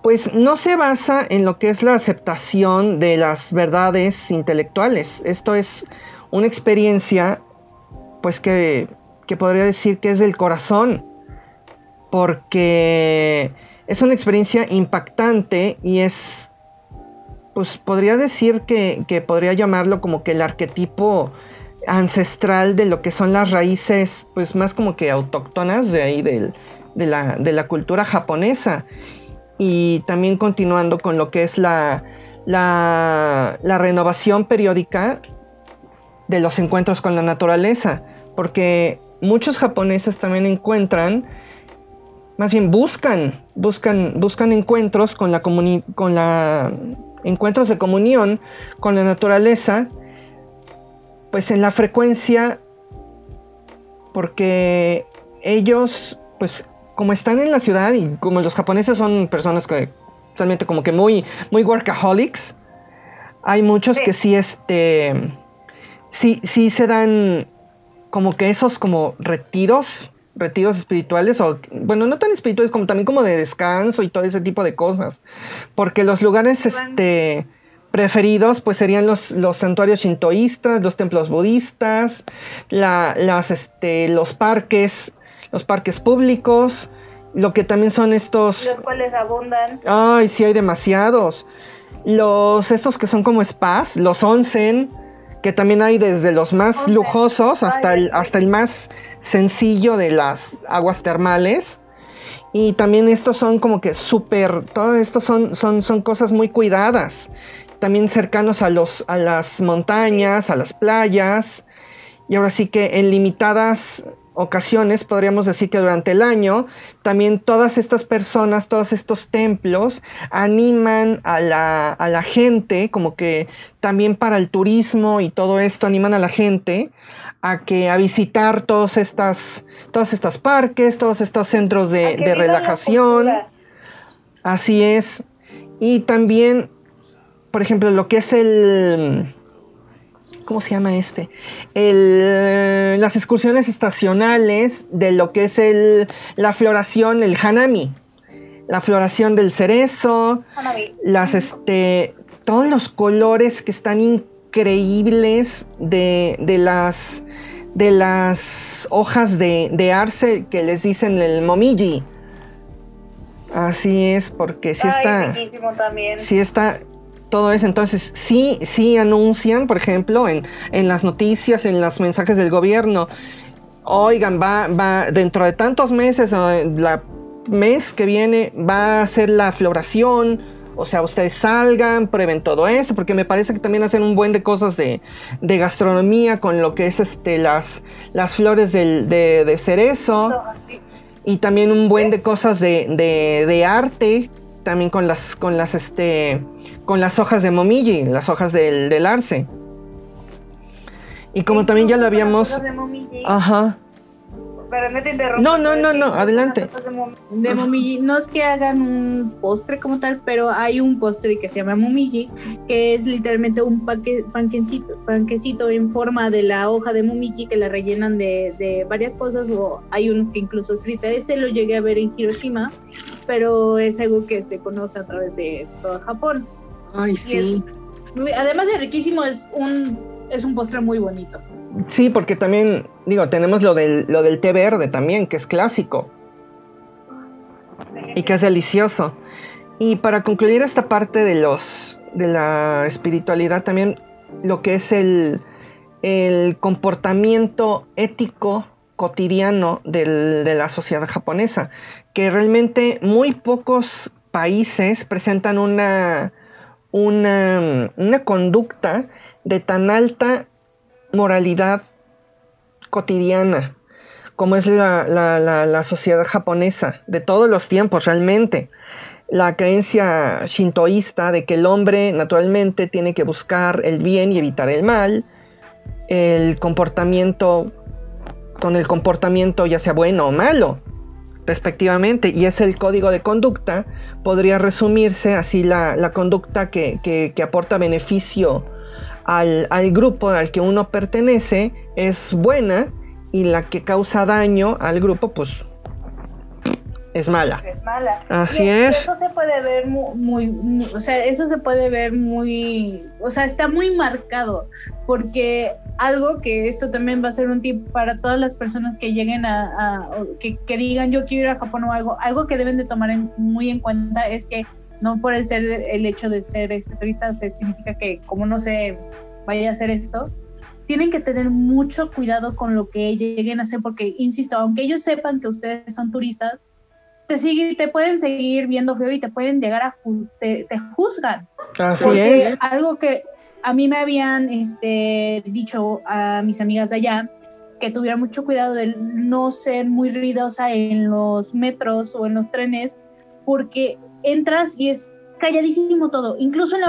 pues no se basa en lo que es la aceptación de las verdades intelectuales. Esto es una experiencia, pues que podría decir que es del corazón, porque es una experiencia impactante y es, pues podría decir que podría llamarlo como que el arquetipo ancestral de lo que son las raíces, pues más como que autóctonas de ahí de la cultura japonesa. Y también continuando con lo que es la renovación periódica de los encuentros con la naturaleza, porque muchos japoneses también buscan encuentros encuentros de comunión con la naturaleza, pues en la frecuencia, porque ellos, pues como están en la ciudad y como los japoneses son personas que realmente como que muy, muy workaholics, hay muchos que sí se dan como que esos como retiros espirituales, o bueno, no tan espirituales, como también como de descanso y todo ese tipo de cosas, porque los lugares preferidos pues serían los santuarios shintoístas, los templos budistas, los parques, los parques públicos, lo que también son estos, los cuales abundan. Ay, sí, hay demasiados. Estos que son como spas, los onsen, que también hay desde los más lujosos hasta el más sencillo de las aguas termales. Y también estos son como que todos estos son cosas muy cuidadas. también cercanos a las montañas, a las playas, y ahora sí que en limitadas ocasiones podríamos decir que durante el año también todas estas personas, todos estos templos animan a la gente, como que también para el turismo y todo esto animan a la gente a que a visitar todos estos parques, todos estos centros de relajación. Así es. Y también, por ejemplo, lo que es el... ¿Cómo se llama este? Las excursiones estacionales de lo que es la floración, el hanami. La floración del cerezo. Hanami. Todos los colores que están increíbles de las hojas de arce que les dicen el momiji. Así es, porque sí está... Bellísimo también. Sí está... Todo eso, entonces sí anuncian, por ejemplo, en las noticias, en los mensajes del gobierno, oigan, va dentro de tantos meses, o el mes que viene va a ser la floración, o sea, ustedes salgan, prueben todo esto, porque me parece que también hacen un buen de cosas de gastronomía con lo que es las flores de cerezo, y también un buen de cosas de arte, también con las hojas de momiji, las hojas del arce. Y como sí, también ya lo habíamos... Las hojas de momiji. Ajá. Perdón que te interrumpa. No, adelante. De momiji, no es que hagan un postre como tal, pero hay un postre que se llama momiji, que es literalmente un panquecito en forma de la hoja de momiji que la rellenan de varias cosas, o hay unos que incluso frita. Ese lo llegué a ver en Hiroshima, pero es algo que se conoce a través de todo Japón. Ay, sí. Además de riquísimo, es un postre muy bonito. Sí, porque también, digo, tenemos lo del té verde también, que es clásico. Y que es delicioso. Y para concluir esta parte de la espiritualidad, también lo que es el comportamiento ético cotidiano de la sociedad japonesa, que realmente muy pocos países presentan una conducta de tan alta moralidad cotidiana como es la sociedad japonesa de todos los tiempos. Realmente la creencia shintoísta de que el hombre naturalmente tiene que buscar el bien y evitar el mal, el comportamiento ya sea bueno o malo respectivamente, y es el código de conducta, podría resumirse así la conducta que aporta beneficio al grupo al que uno pertenece es buena, y la que causa daño al grupo pues es mala. Así es. Eso se puede ver muy, o sea, está muy marcado, porque algo que esto también va a ser un tip para todas las personas que lleguen que digan yo quiero ir a Japón o algo que deben de tomar muy en cuenta es que no por el hecho de ser turista significa que como no se vaya a hacer esto. Tienen que tener mucho cuidado con lo que lleguen a hacer, porque insisto, aunque ellos sepan que ustedes son turistas, te pueden seguir viendo feo y te pueden llegar te juzgan. Así porque es. Algo que a mí me habían dicho a mis amigas de allá, que tuvieran mucho cuidado de no ser muy ruidosa en los metros o en los trenes, porque entras y es calladísimo todo, incluso en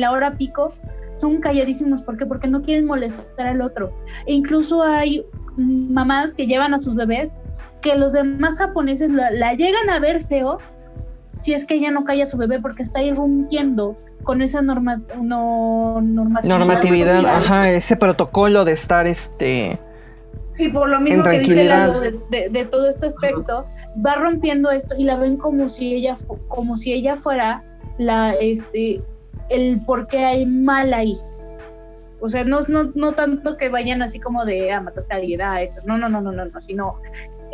la hora pico son calladísimos. ¿Por qué? Porque no quieren molestar al otro. E incluso hay mamás que llevan a sus bebés que los demás japoneses la llegan a ver feo si es que ella no calla a su bebé, porque está irrumpiendo con esa normatividad, ajá, ese protocolo de estar y por lo mismo que dice Lalo de todo este aspecto, va rompiendo esto y la ven como si ella fuera el por qué hay mal ahí. O sea, no tanto que vayan así como de mataste a alguien, esto. No, sino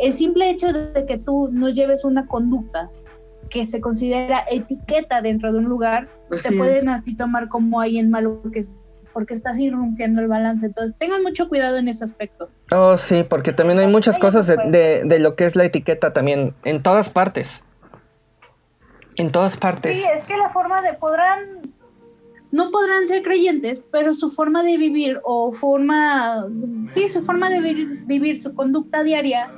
el simple hecho de que tú no lleves una conducta que se considera etiqueta dentro de un lugar, así te pueden a ti tomar como alguien malo porque estás irrumpiendo el balance. Entonces, tengan mucho cuidado en ese aspecto. Oh, sí, porque también hay muchas cosas de lo que es la etiqueta también, en todas partes. Sí, es que la forma de podrán no podrán ser creyentes, pero su forma de vivir o forma, sí, su forma de vivir, su conducta diaria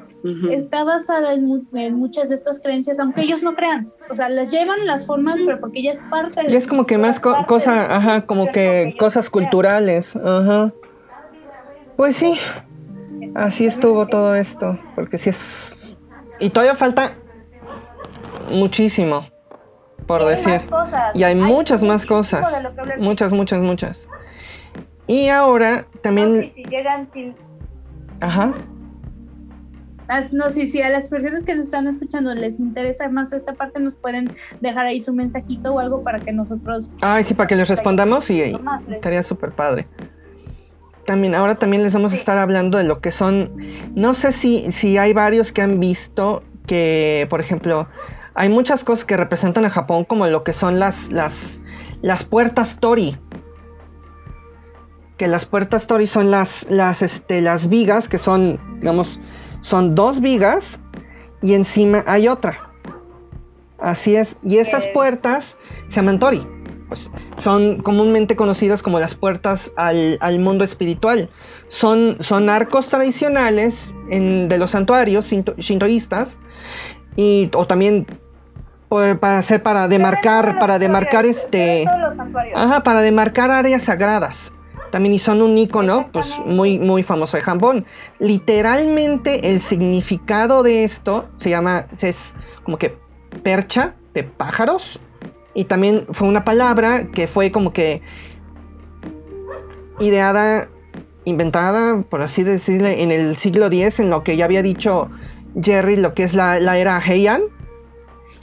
está basada en muchas de estas creencias, aunque ellos no crean. O sea, las llevan, las forman, pero porque ya es parte de... Y es como que más cosas, ajá, como que cosas culturales, ajá. Pues sí, así estuvo todo esto, porque sí es... Y todavía falta muchísimo por decir. Y hay muchas más cosas, muchas. Y ahora también... Si llegan sin... Ajá. No, sí, a las personas que nos están escuchando les interesa más esta parte, nos pueden dejar ahí su mensajito o algo para que nosotros... Ay, sí, para que les respondamos y estaría súper padre. Ahora también les vamos a estar hablando de lo que son... No sé si hay varios que han visto que, por ejemplo, hay muchas cosas que representan a Japón como lo que son las puertas Tori. Que las puertas Tori son las vigas que son, digamos... Son dos vigas y encima hay otra. Así es. Y estas puertas se llaman Tori. Pues son comúnmente conocidas como las puertas al mundo espiritual. Son arcos tradicionales de los santuarios shintoístas. O también para demarcar áreas sagradas. También, y son un icono pues muy, muy famoso de Japón. Literalmente el significado de esto es como que percha de pájaros, y también fue una palabra que fue como que inventada, por así decirle, en el siglo X, en lo que ya había dicho Jerry, lo que es la era Heian.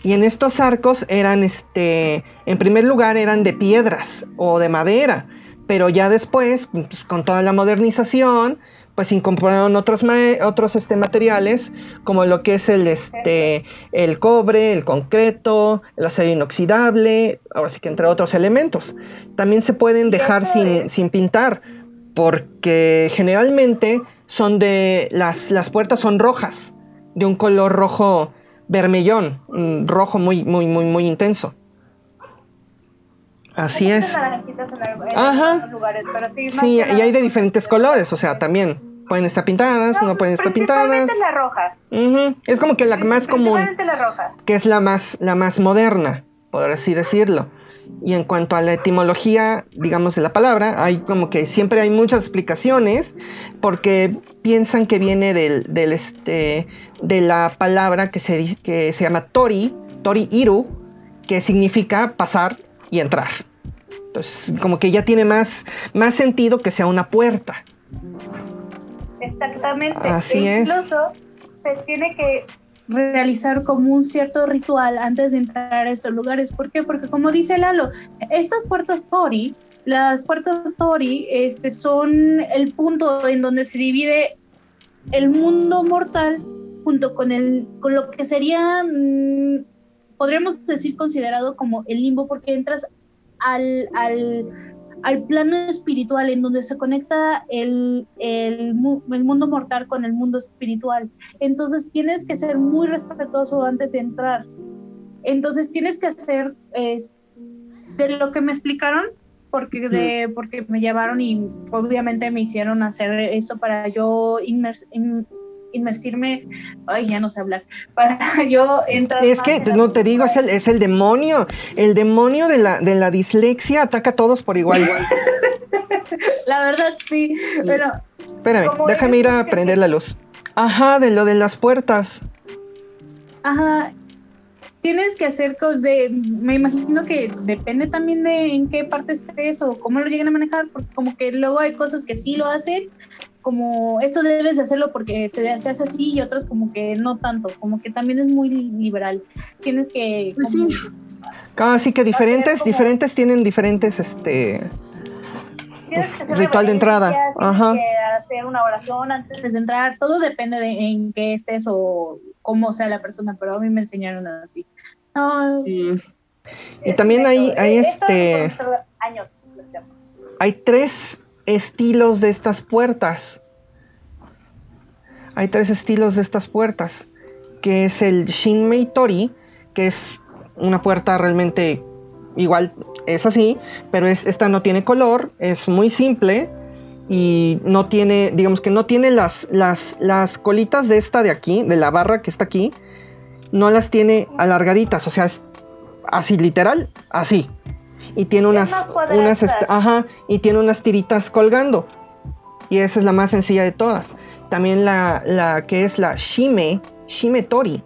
Y en estos arcos eran, en primer lugar eran de piedras o de madera. Pero ya después, pues, con toda la modernización, pues incorporaron otros materiales, como lo que es el cobre, el concreto, el acero inoxidable, ahora sí que entre otros elementos. También se pueden dejar sin pintar, porque generalmente son las puertas son rojas, de un color rojo vermellón, rojo muy, muy, muy, muy intenso. Así es. Ajá. Lugares, pero sí, y hay de diferentes colores, o sea, también pueden estar pintadas, no pueden estar pintadas. La roja. Uh-huh. Es como que la más común, la roja, que es la más moderna, por así decirlo. Y en cuanto a la etimología, digamos, de la palabra, hay como que siempre hay muchas explicaciones, porque piensan que viene de la palabra que se llama tori iru, que significa pasar y entrar. Entonces, como que ya tiene más sentido que sea una puerta. Exactamente. Así es. Incluso se tiene que realizar como un cierto ritual antes de entrar a estos lugares. ¿Por qué? Porque como dice Lalo, estas puertas Tori, son el punto en donde se divide el mundo mortal junto con lo que sería... podríamos decir considerado como el limbo, porque entras al plano espiritual, en donde se conecta el mundo mortal con el mundo espiritual. Entonces tienes que ser muy respetuoso antes de entrar. Entonces tienes que hacer, de lo que me explicaron, porque me llevaron y obviamente me hicieron hacer esto para yo inmersirme, ya no sé hablar, para yo entrar. Es que no te digo, es el demonio. El demonio de la dislexia ataca a todos por igual. La verdad sí, pero espérame, déjame ir a prender la luz. Ajá, de lo de las puertas. Ajá. Tienes que hacer me imagino que depende también de en qué parte estés o cómo lo lleguen a manejar, porque como que luego hay cosas que sí lo hacen, como esto debes de hacerlo porque se hace así, y otros como que no tanto, como que también es muy liberal. Tienes que... Pues sí. Así que diferentes tienen diferentes ritual de entrada. Ajá. Tienes que hacer una oración antes de entrar, todo depende de en qué estés o cómo sea la persona, pero a mí me enseñaron así. Sí. Y también hay hay tres estilos de estas puertas. Hay tres estilos de estas puertas, que es el Shinmei Tori, que es una puerta realmente igual es así, pero esta no tiene color, es muy simple y no tiene, digamos que no tiene las colitas de esta de aquí, de la barra que está aquí, no las tiene alargaditas, o sea, es así literal, así. Y tiene unas tiritas colgando. Y esa es la más sencilla de todas. También la que es la Shime Tori,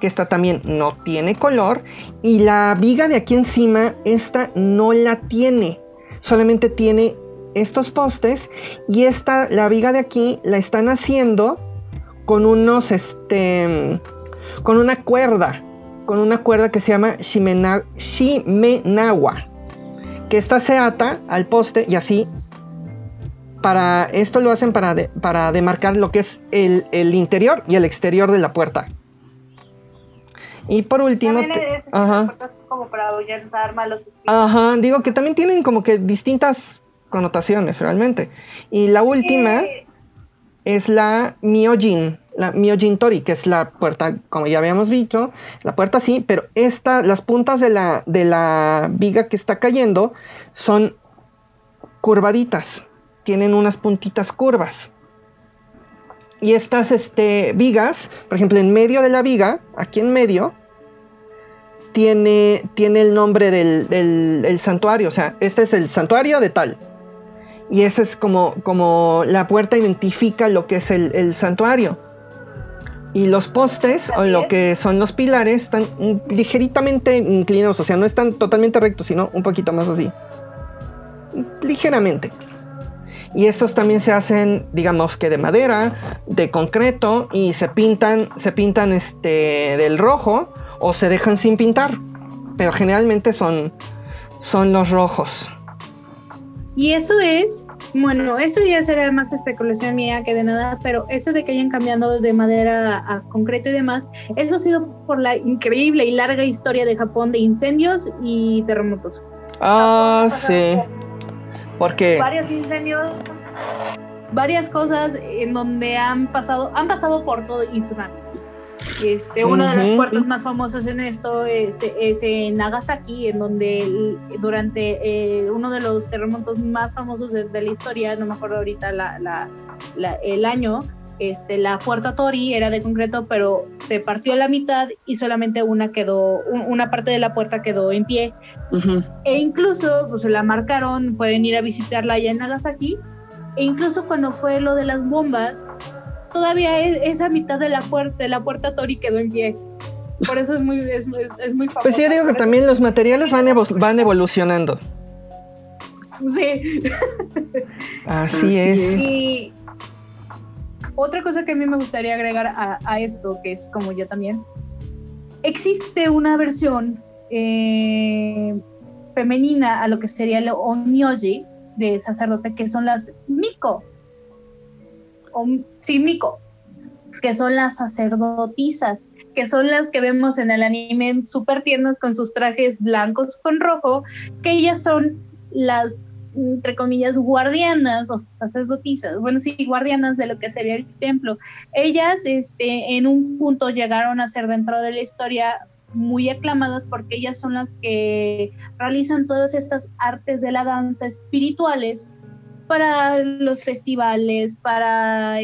que esta también no tiene color. Y la viga de aquí encima, esta no la tiene. Solamente tiene estos postes. Y esta, la viga de aquí, la están haciendo con unos, con una cuerda que se llama Shimenawa, que esta se ata al poste y así, para esto lo hacen para demarcar lo que es el interior y el exterior de la puerta. Y por último, como para ahuyentar malos espíritus. Ajá, digo que también tienen como que distintas connotaciones realmente. Y la última es la Mio Jintori, que es la puerta, como ya habíamos visto, la puerta sí, pero esta, las puntas de la viga que está cayendo son curvaditas, tienen unas puntitas curvas. Y estas vigas, por ejemplo, en medio de la viga, aquí en medio, tiene el nombre del santuario, o sea, este es el santuario de tal. Y ese es como la puerta identifica lo que es el santuario. Y los postes, o lo que son los pilares, están ligeramente inclinados. O sea, no están totalmente rectos, sino un poquito más así. Ligeramente. Y estos también se hacen, digamos que de madera, de concreto, y se pintan del rojo, o se dejan sin pintar. Pero generalmente son los rojos. Y eso es... Bueno, esto ya será más especulación mía que de nada, pero eso de que hayan cambiado de madera a concreto y demás, eso ha sido por la increíble y larga historia de Japón de incendios y terremotos. Ah, sí. Porque varios incendios, varias cosas en donde han pasado por todo y tsunamis. Uno de los puertos más famosos en esto es en Nagasaki, en donde durante uno de los terremotos más famosos de la historia, no me acuerdo ahorita el año, la puerta Tori era de concreto, pero se partió a la mitad y solamente una parte de la puerta quedó en pie. Uh-huh. E incluso pues, la marcaron, pueden ir a visitarla allá en Nagasaki, e incluso cuando fue lo de las bombas, todavía esa mitad de la puerta Tori quedó en pie. Por eso es muy famosa. Pues yo digo que también los materiales van evolucionando. Sí. Así es. Y otra cosa que a mí me gustaría agregar a esto, que es como yo también, existe una versión femenina a lo que sería el Onmyoji de sacerdote, que son las Miko. Miko, que son las sacerdotisas, que son las que vemos en el anime súper tiernas con sus trajes blancos con rojo, que ellas son las, entre comillas, guardianas o sacerdotisas, bueno sí, guardianas de lo que sería el templo. Ellas en un punto llegaron a ser dentro de la historia muy aclamadas porque ellas son las que realizan todas estas artes de la danza espirituales para los festivales, para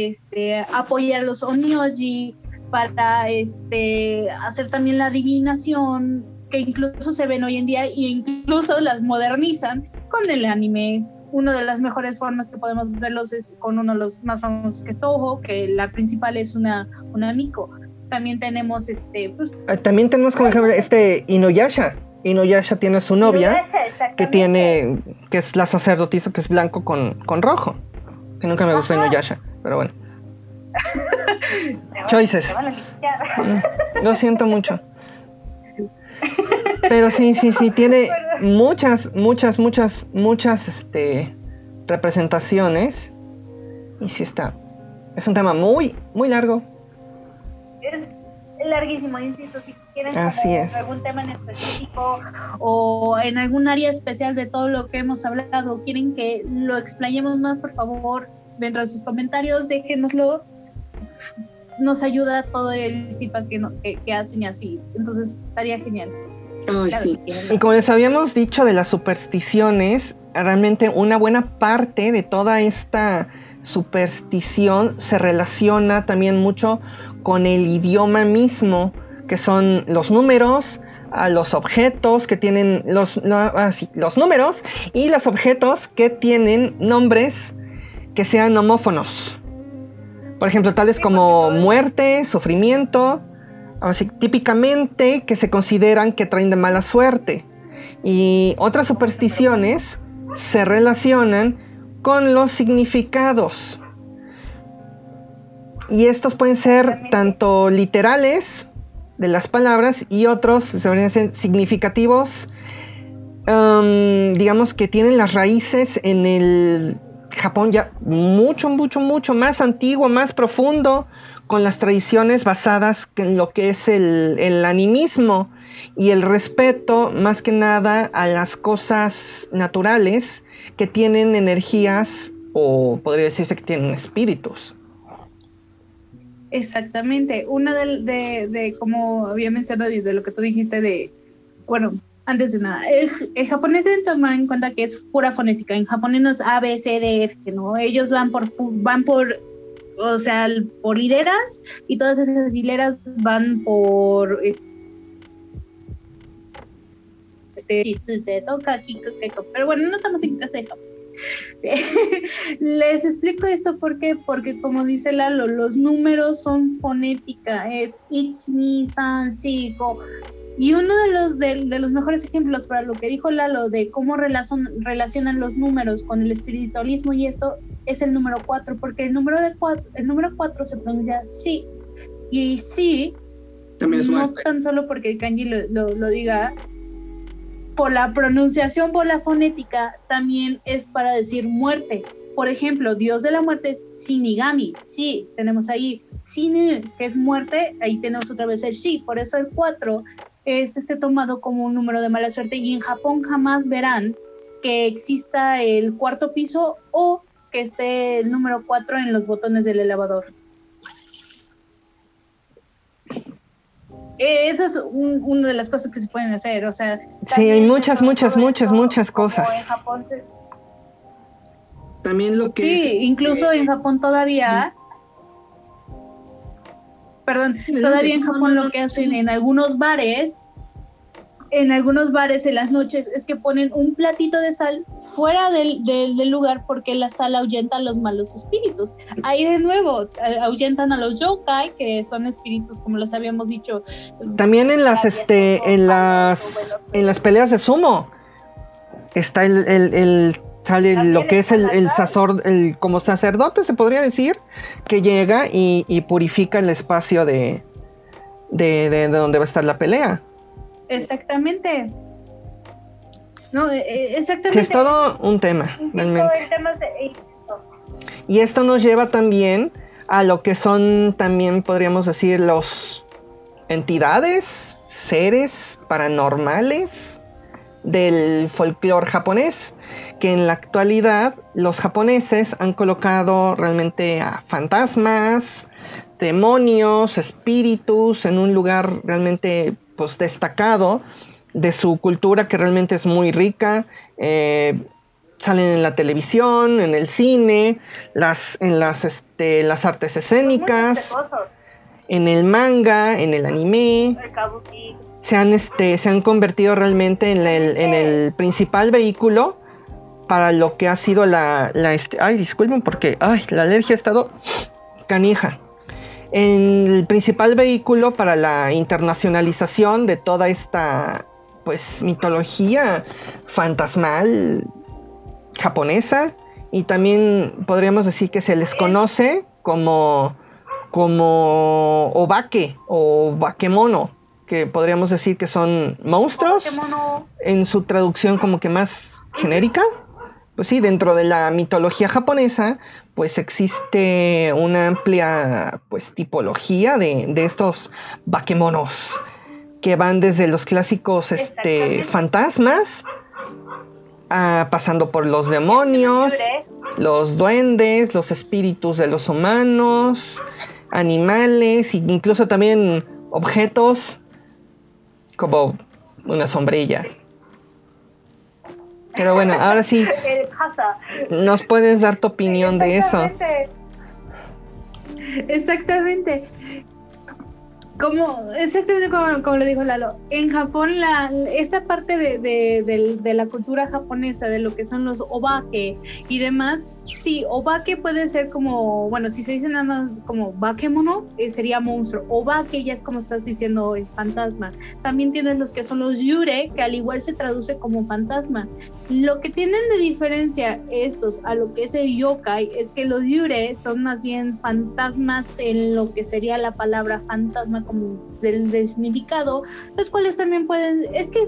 apoyar los onmyoji, para hacer también la adivinación, que incluso se ven hoy en día e incluso las modernizan con el anime. Una de las mejores formas que podemos verlos es con uno de los más famosos, que es Toho, que la principal es una Miko. También tenemos como ejemplo Inuyasha. Inuyasha tiene su novia, que es la sacerdotisa, que es blanco con rojo. Que nunca me gustó Inuyasha, pero bueno. Choices. Lo siento mucho. Pero sí, tiene muchas representaciones. Y sí está. Es un tema muy, muy largo. Es larguísimo, insisto, sí. ¿Quieren algún tema en específico o en algún área especial de todo lo que hemos hablado? ¿Quieren que lo explayemos más? Por favor, dentro de sus comentarios, déjenoslo. Nos ayuda todo el feedback que hacen y así. Entonces, estaría genial. Oh, sí. Y como les habíamos dicho de las supersticiones, realmente una buena parte de toda esta superstición se relaciona también mucho con el idioma mismo, que son los números, a los objetos que tienen los números y los objetos que tienen nombres que sean homófonos. Por ejemplo, tales como muerte, sufrimiento, así, típicamente que se consideran que traen de mala suerte. Y otras supersticiones se relacionan con los significados. Y estos pueden ser tanto literales de las palabras y otros se parecen significativos, digamos que tienen las raíces en el Japón ya mucho más antiguo, más profundo, con las tradiciones basadas en lo que es el animismo y el respeto más que nada a las cosas naturales que tienen energías, o podría decirse que tienen espíritus. Exactamente, uno de como había mencionado, de lo que tú dijiste de, bueno, antes de nada, el japonés debe tomar en cuenta que es pura fonética. En japonés no es A, B, C, D, F, ¿no? Ellos van por hileras, y todas esas hileras van por te toca aquí, pero bueno, no estamos en casa de japonés. Les explico esto porque como dice Lalo, los números son fonética, es ichini, san, sigo. Y uno de los mejores ejemplos para lo que dijo Lalo de cómo relacionan los números con el espiritualismo y esto es el número 4, porque el número 4 se pronuncia sí, y sí también es no muerte. Tan solo porque el kanji lo diga, por la pronunciación, por la fonética, también es para decir muerte. Por ejemplo, dios de la muerte es Shinigami, sí, tenemos ahí Shinu, que es muerte, ahí tenemos otra vez el shi, por eso el 4 es tomado como un número de mala suerte, y en Japón jamás verán que exista el cuarto piso o que esté el número 4 en los botones del elevador. Esa es una de las cosas que se pueden hacer, o sea... Sí, hay muchas cosas. En Japón también lo que... Sí, es, incluso en Japón todavía... Perdón, todavía en Japón lo que hacen en algunos bares en las noches es que ponen un platito de sal fuera del lugar porque la sal ahuyenta a los malos espíritus. Ahí de nuevo, ahuyentan a los yokai, que son espíritus, como los habíamos dicho. También en las, en las peleas de sumo está el sale lo que es el como sacerdote, se podría decir, que llega y purifica el espacio de donde va a estar la pelea. Exactamente. No, exactamente. Es todo un tema, realmente. Y esto nos lleva también a lo que son también, podríamos decir, los entidades, seres paranormales del folclore japonés, que en la actualidad los japoneses han colocado realmente a fantasmas, demonios, espíritus en un lugar realmente pues destacado de su cultura, que realmente es muy rica. Salen en la televisión, en el cine, las artes escénicas, en el manga, en el anime. El Kabuki. Se han convertido realmente en el principal vehículo para lo que ha sido ay, disculpen porque la alergia ha estado canija. En el principal vehículo para la internacionalización de toda esta, pues, mitología fantasmal japonesa, y también podríamos decir que se les conoce como obake o bakemono, que podríamos decir que son monstruos en su traducción como que más genérica. Pues sí, dentro de la mitología japonesa, pues existe una amplia, pues, tipología de estos bakemonos, que van desde los clásicos fantasmas, pasando por los demonios, los duendes, los espíritus de los humanos, animales, e incluso también objetos como una sombrilla. Pero bueno, ahora sí, ¿nos puedes dar tu opinión de eso? Exactamente. Como le dijo Lalo, en Japón esta parte de la cultura japonesa, de lo que son los obake y demás, sí, obake puede ser como, bueno, si se dice nada más como bakemono, sería monstruo. Obake ya es como estás diciendo, es fantasma. También tienen los que son los yurei, que al igual se traduce como fantasma. Lo que tienen de diferencia estos a lo que es el yokai es que los yurei son más bien fantasmas en lo que sería la palabra fantasma como del significado, los cuales también pueden, es que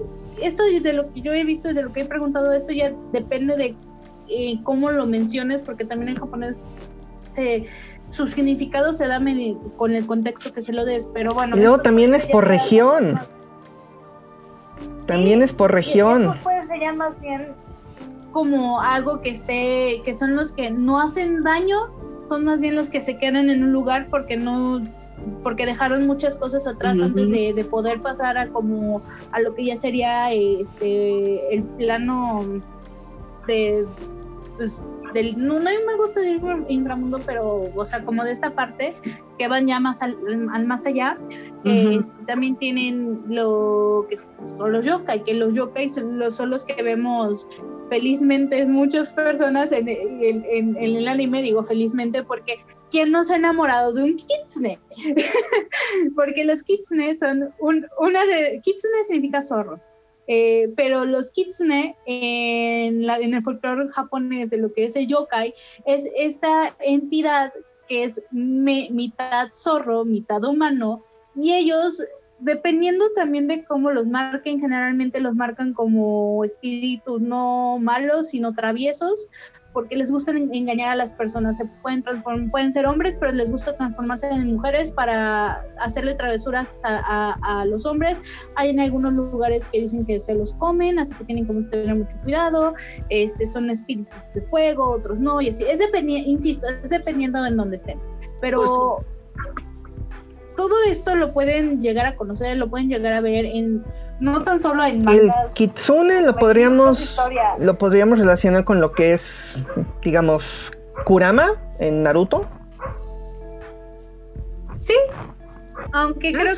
esto de lo que yo he visto y de lo que he preguntado, esto ya depende de cómo lo menciones, porque también en japonés su significado se da con el contexto que se lo des, pero bueno. Luego también es por región. También es por región. Eso puede ser más bien como algo que son los que no hacen daño, son más bien los que se quedan en un lugar porque dejaron muchas cosas atrás antes de poder pasar a lo que ya sería el plano no me gusta decir inframundo, pero o sea como de esta parte que van ya más al más allá. También tienen lo que son los yokai, que los yokai son los que vemos felizmente muchas personas en el anime, digo felizmente porque ¿quién no se ha enamorado de un kitsune? Porque los kitsune son kitsune significa zorro. Pero los kitsune en el folclore japonés de lo que es el yokai es esta entidad que es mitad zorro, mitad humano, y ellos, dependiendo también de cómo los marquen, generalmente los marcan como espíritus no malos, sino traviesos, porque les gusta engañar a las personas. Se pueden ser hombres, pero les gusta transformarse en mujeres para hacerle travesuras a los hombres. Hay en algunos lugares que dicen que se los comen, así que tienen que tener mucho cuidado. Son espíritus de fuego, otros no, y así. Insisto, es dependiendo de en dónde estén. Pero todo esto lo pueden llegar a conocer, lo pueden llegar a ver no tan solo en mangas. El kitsune lo podríamos relacionar con lo que es, digamos, Kurama en Naruto. Sí, aunque creo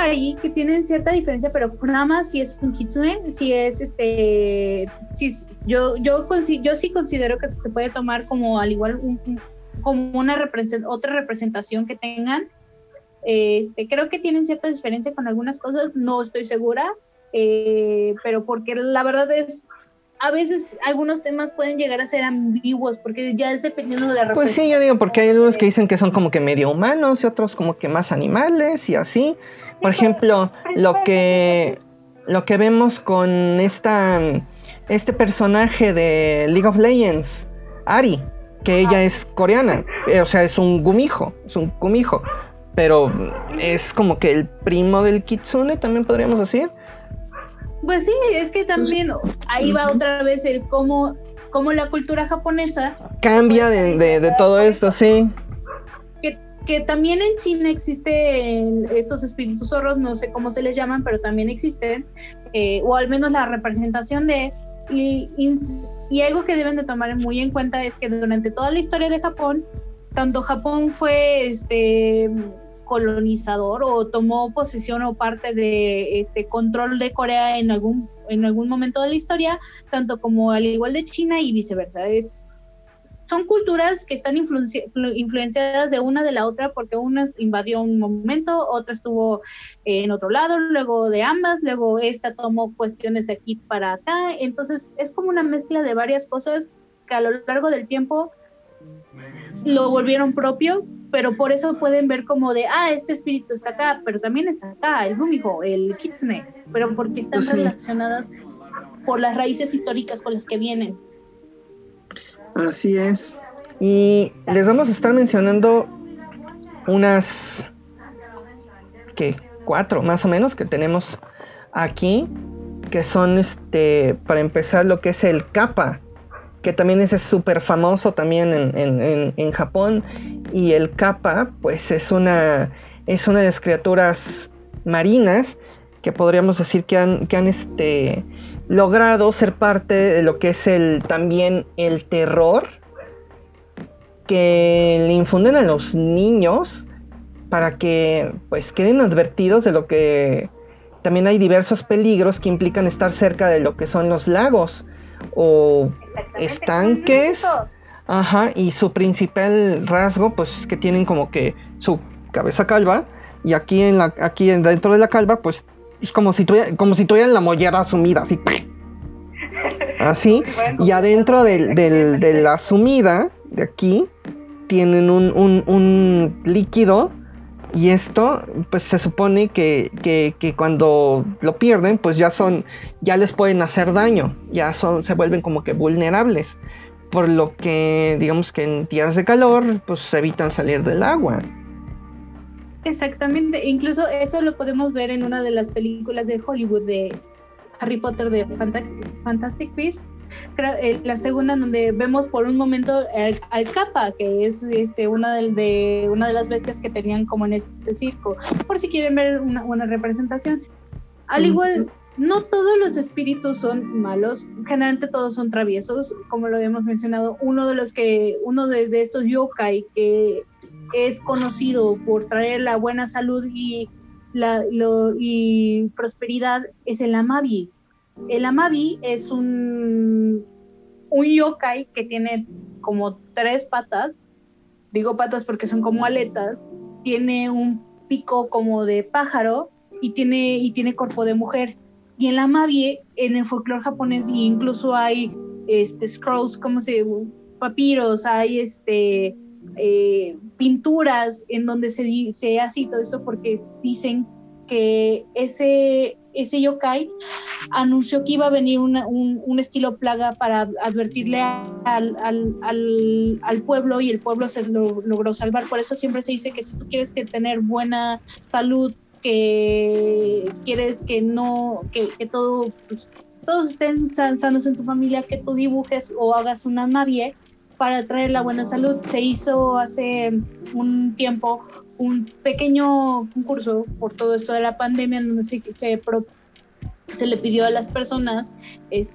ahí que tienen cierta diferencia, pero Kurama sí es un kitsune, yo sí considero que se puede tomar como al igual como una otra representación que tengan. Creo que tienen cierta diferencia con algunas cosas, no estoy segura, pero porque la verdad es, a veces algunos temas pueden llegar a ser ambiguos, porque ya es dependiendo de la representación. Pues sí, yo digo, porque hay algunos que dicen que son como que medio humanos y otros como que más animales y así. Por ejemplo, lo que vemos con este personaje de League of Legends, Ari, que ella es coreana, o sea, es un gumijo, pero es como que el primo del kitsune, también podríamos decir. Pues sí, es que también ahí va otra vez el cómo la cultura japonesa cambia de todo esto, sí. Que también en China existen estos espíritus zorros, no sé cómo se les llaman, pero también existen, o al menos la representación de... Y algo que deben de tomar muy en cuenta es que durante toda la historia de Japón, tanto Japón fue colonizador o tomó posesión o parte de control de Corea en algún momento de la historia, tanto como al igual de China y viceversa. Son culturas que están influenciadas de una de la otra, porque una invadió un momento, otra estuvo en otro lado, luego de ambas, luego esta tomó cuestiones de aquí para acá. Entonces es como una mezcla de varias cosas que a lo largo del tiempo lo volvieron propio, pero por eso pueden ver como de, este espíritu está acá, pero también está acá el gumijo, el kitsune, pero porque están relacionadas por las raíces históricas con las que vienen. Así es. Y les vamos a estar mencionando unas 4 más o menos que tenemos aquí, que son para empezar lo que es el Kappa, que también es súper famoso también en Japón. Y el Kappa pues es una de las criaturas marinas, que podríamos decir que han logrado ser parte de lo que es el terror que le infunden a los niños para que pues queden advertidos de lo que también hay diversos peligros que implican estar cerca de lo que son los lagos o estanques. Ajá, y su principal rasgo pues es que tienen como que su cabeza calva, y aquí dentro de la calva pues es como si tuvieran la mollera sumida, así. Así, y adentro de la sumida de aquí tienen un líquido, y esto pues se supone que cuando lo pierden pues ya les pueden hacer daño, se vuelven como que vulnerables, por lo que digamos que en días de calor pues evitan salir del agua. Exactamente, incluso eso lo podemos ver en una de las películas de Hollywood de Harry Potter, de Fantastic Beasts, la segunda, donde vemos por un momento al Kappa, que es una de las bestias que tenían como en este circo, por si quieren ver una representación. Al igual, no todos los espíritus son malos, generalmente todos son traviesos, como lo habíamos mencionado. Uno de estos yokai que es conocido por traer la buena salud y prosperidad es el Amabie. El Amabie es un yokai que tiene como 3 patas, digo patas porque son como aletas, tiene un pico como de pájaro y tiene cuerpo de mujer. Y el Amabie en el folclore japonés, incluso hay scrolls, papiros, hay pinturas en donde se hace todo esto, porque dicen que ese yokai anunció que iba a venir un estilo plaga para advertirle al pueblo, y el pueblo se logró salvar. Por eso siempre se dice que si tú quieres tener buena salud, que quieres que no, que todo, pues, todos estén sanos en tu familia, que tú dibujes o hagas una Amabie para traer la buena salud. Se hizo hace un tiempo un pequeño concurso por todo esto de la pandemia, donde se le pidió a las personas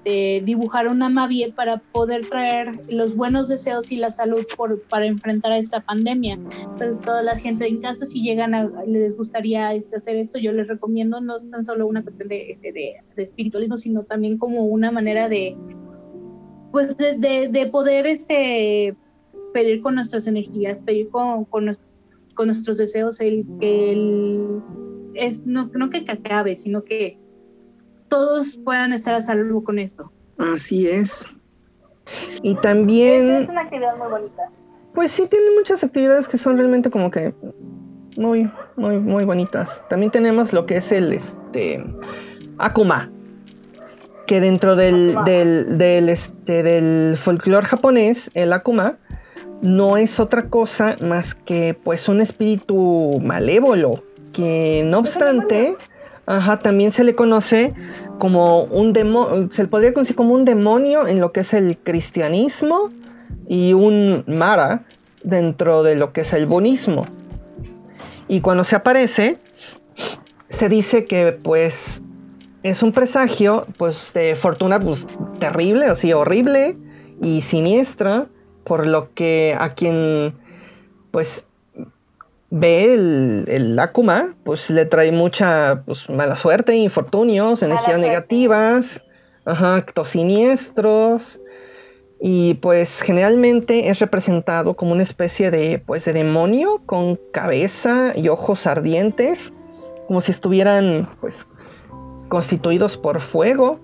dibujar una Amabie para poder traer los buenos deseos y la salud para enfrentar a esta pandemia. Entonces, toda la gente en casa, si les gustaría hacer esto, yo les recomiendo. No es tan solo una cuestión de espiritualismo, sino también como una manera de poder pedir con nuestras energías, pedir con nuestros deseos, no que acabe, sino que todos puedan estar a salvo con esto. Así es. Y también es una actividad muy bonita. Pues sí, tiene muchas actividades que son realmente como que muy, muy, muy bonitas. También tenemos lo que es el Akuma, que dentro del folclore japonés, el Akuma no es otra cosa más que pues un espíritu malévolo, que no obstante, también se le conoce como un demonio, se le podría conocer como un demonio en lo que es el cristianismo, y un mara dentro de lo que es el budismo. Y cuando se aparece, se dice que pues es un presagio pues de fortuna pues terrible, así horrible y siniestra, por lo que a quien pues ve el Akuma pues le trae mucha pues mala suerte, infortunios, energías negativas, actos siniestros, y pues generalmente es representado como una especie de demonio con cabeza y ojos ardientes, como si estuvieran pues constituidos por fuego.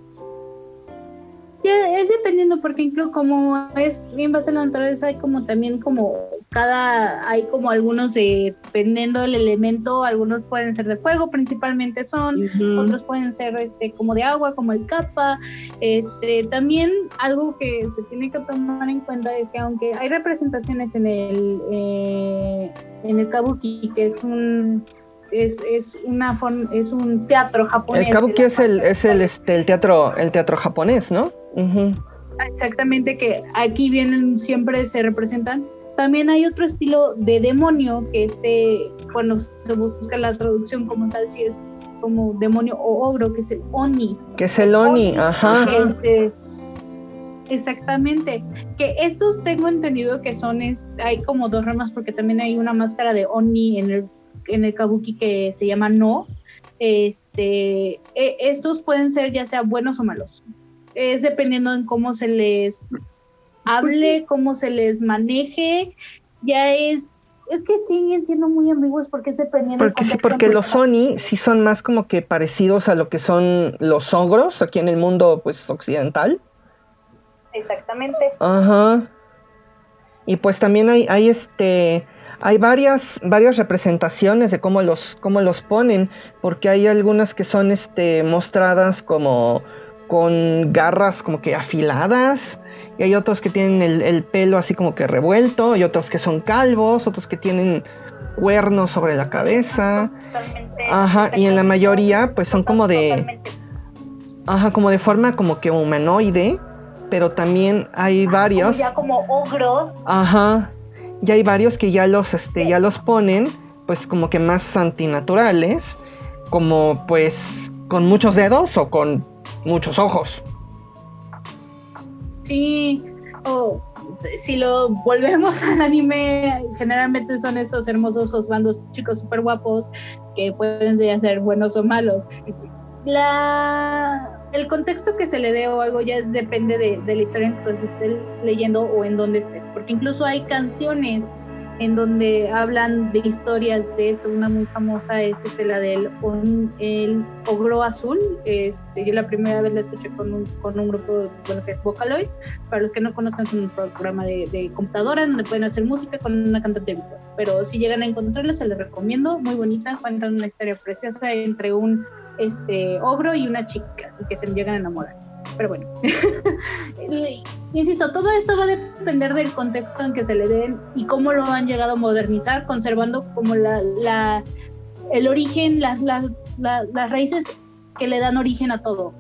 Es dependiendo, porque incluso como es en base a la naturaleza, hay como también como hay como algunos dependiendo del elemento, algunos pueden ser de fuego, principalmente son, otros pueden ser como de agua, como el Kappa. También algo que se tiene que tomar en cuenta es que aunque hay representaciones en el Kabuki, que es un teatro japonés. El Kabuki es el teatro japonés, ¿no? Uh-huh. Exactamente, que aquí vienen, siempre se representan. También hay otro estilo de demonio que cuando se busca la traducción como tal, si es como demonio o ogro, que es el Oni. ¿Qué es el Oni? Ajá. Exactamente, que estos tengo entendido que son, hay como dos ramas, porque también hay una máscara de Oni en el Kabuki que se llama No. Estos pueden ser ya sea buenos o malos, es dependiendo en cómo se les hable, cómo se les maneje, ya es que siguen siendo muy ambiguos porque es dependiendo. Porque sí, porque los Oni sí son más como que parecidos a lo que son los ogros aquí en el mundo pues occidental. Exactamente. Ajá. Y pues también hay varias representaciones de cómo los ponen, porque hay algunas que son mostradas como con garras como que afiladas, y hay otros que tienen el pelo así como que revuelto, y otros que son calvos, otros que tienen cuernos sobre la cabeza. Totalmente. Ajá, y en la mayoría pues son como de totalmente. Ajá, como de forma como que humanoide. Pero también hay varios ya como ogros. Ajá. Ya hay varios que ya los ponen pues como que más antinaturales, como pues con muchos dedos o con muchos ojos. Sí, si lo volvemos al anime, generalmente son estos hermosos bandos chicos super guapos que pueden ya ser buenos o malos. El contexto que se le dé o algo ya depende de la historia en que estés leyendo o en dónde estés, porque incluso hay canciones en donde hablan de historias de esto. Una muy famosa es la del el ogro azul. Yo la primera vez la escuché con un grupo, bueno, que es Vocaloid. Para los que no conozcan, es un programa de computadora donde pueden hacer música con una cantante virtual, pero si llegan a encontrarla se les recomiendo, muy bonita, cuentan una historia preciosa entre un ogro y una chica que se llegan a enamorar, pero bueno. Insisto, todo esto va a depender del contexto en que se le den y cómo lo han llegado a modernizar, conservando como el origen, las raíces que le dan origen a todo.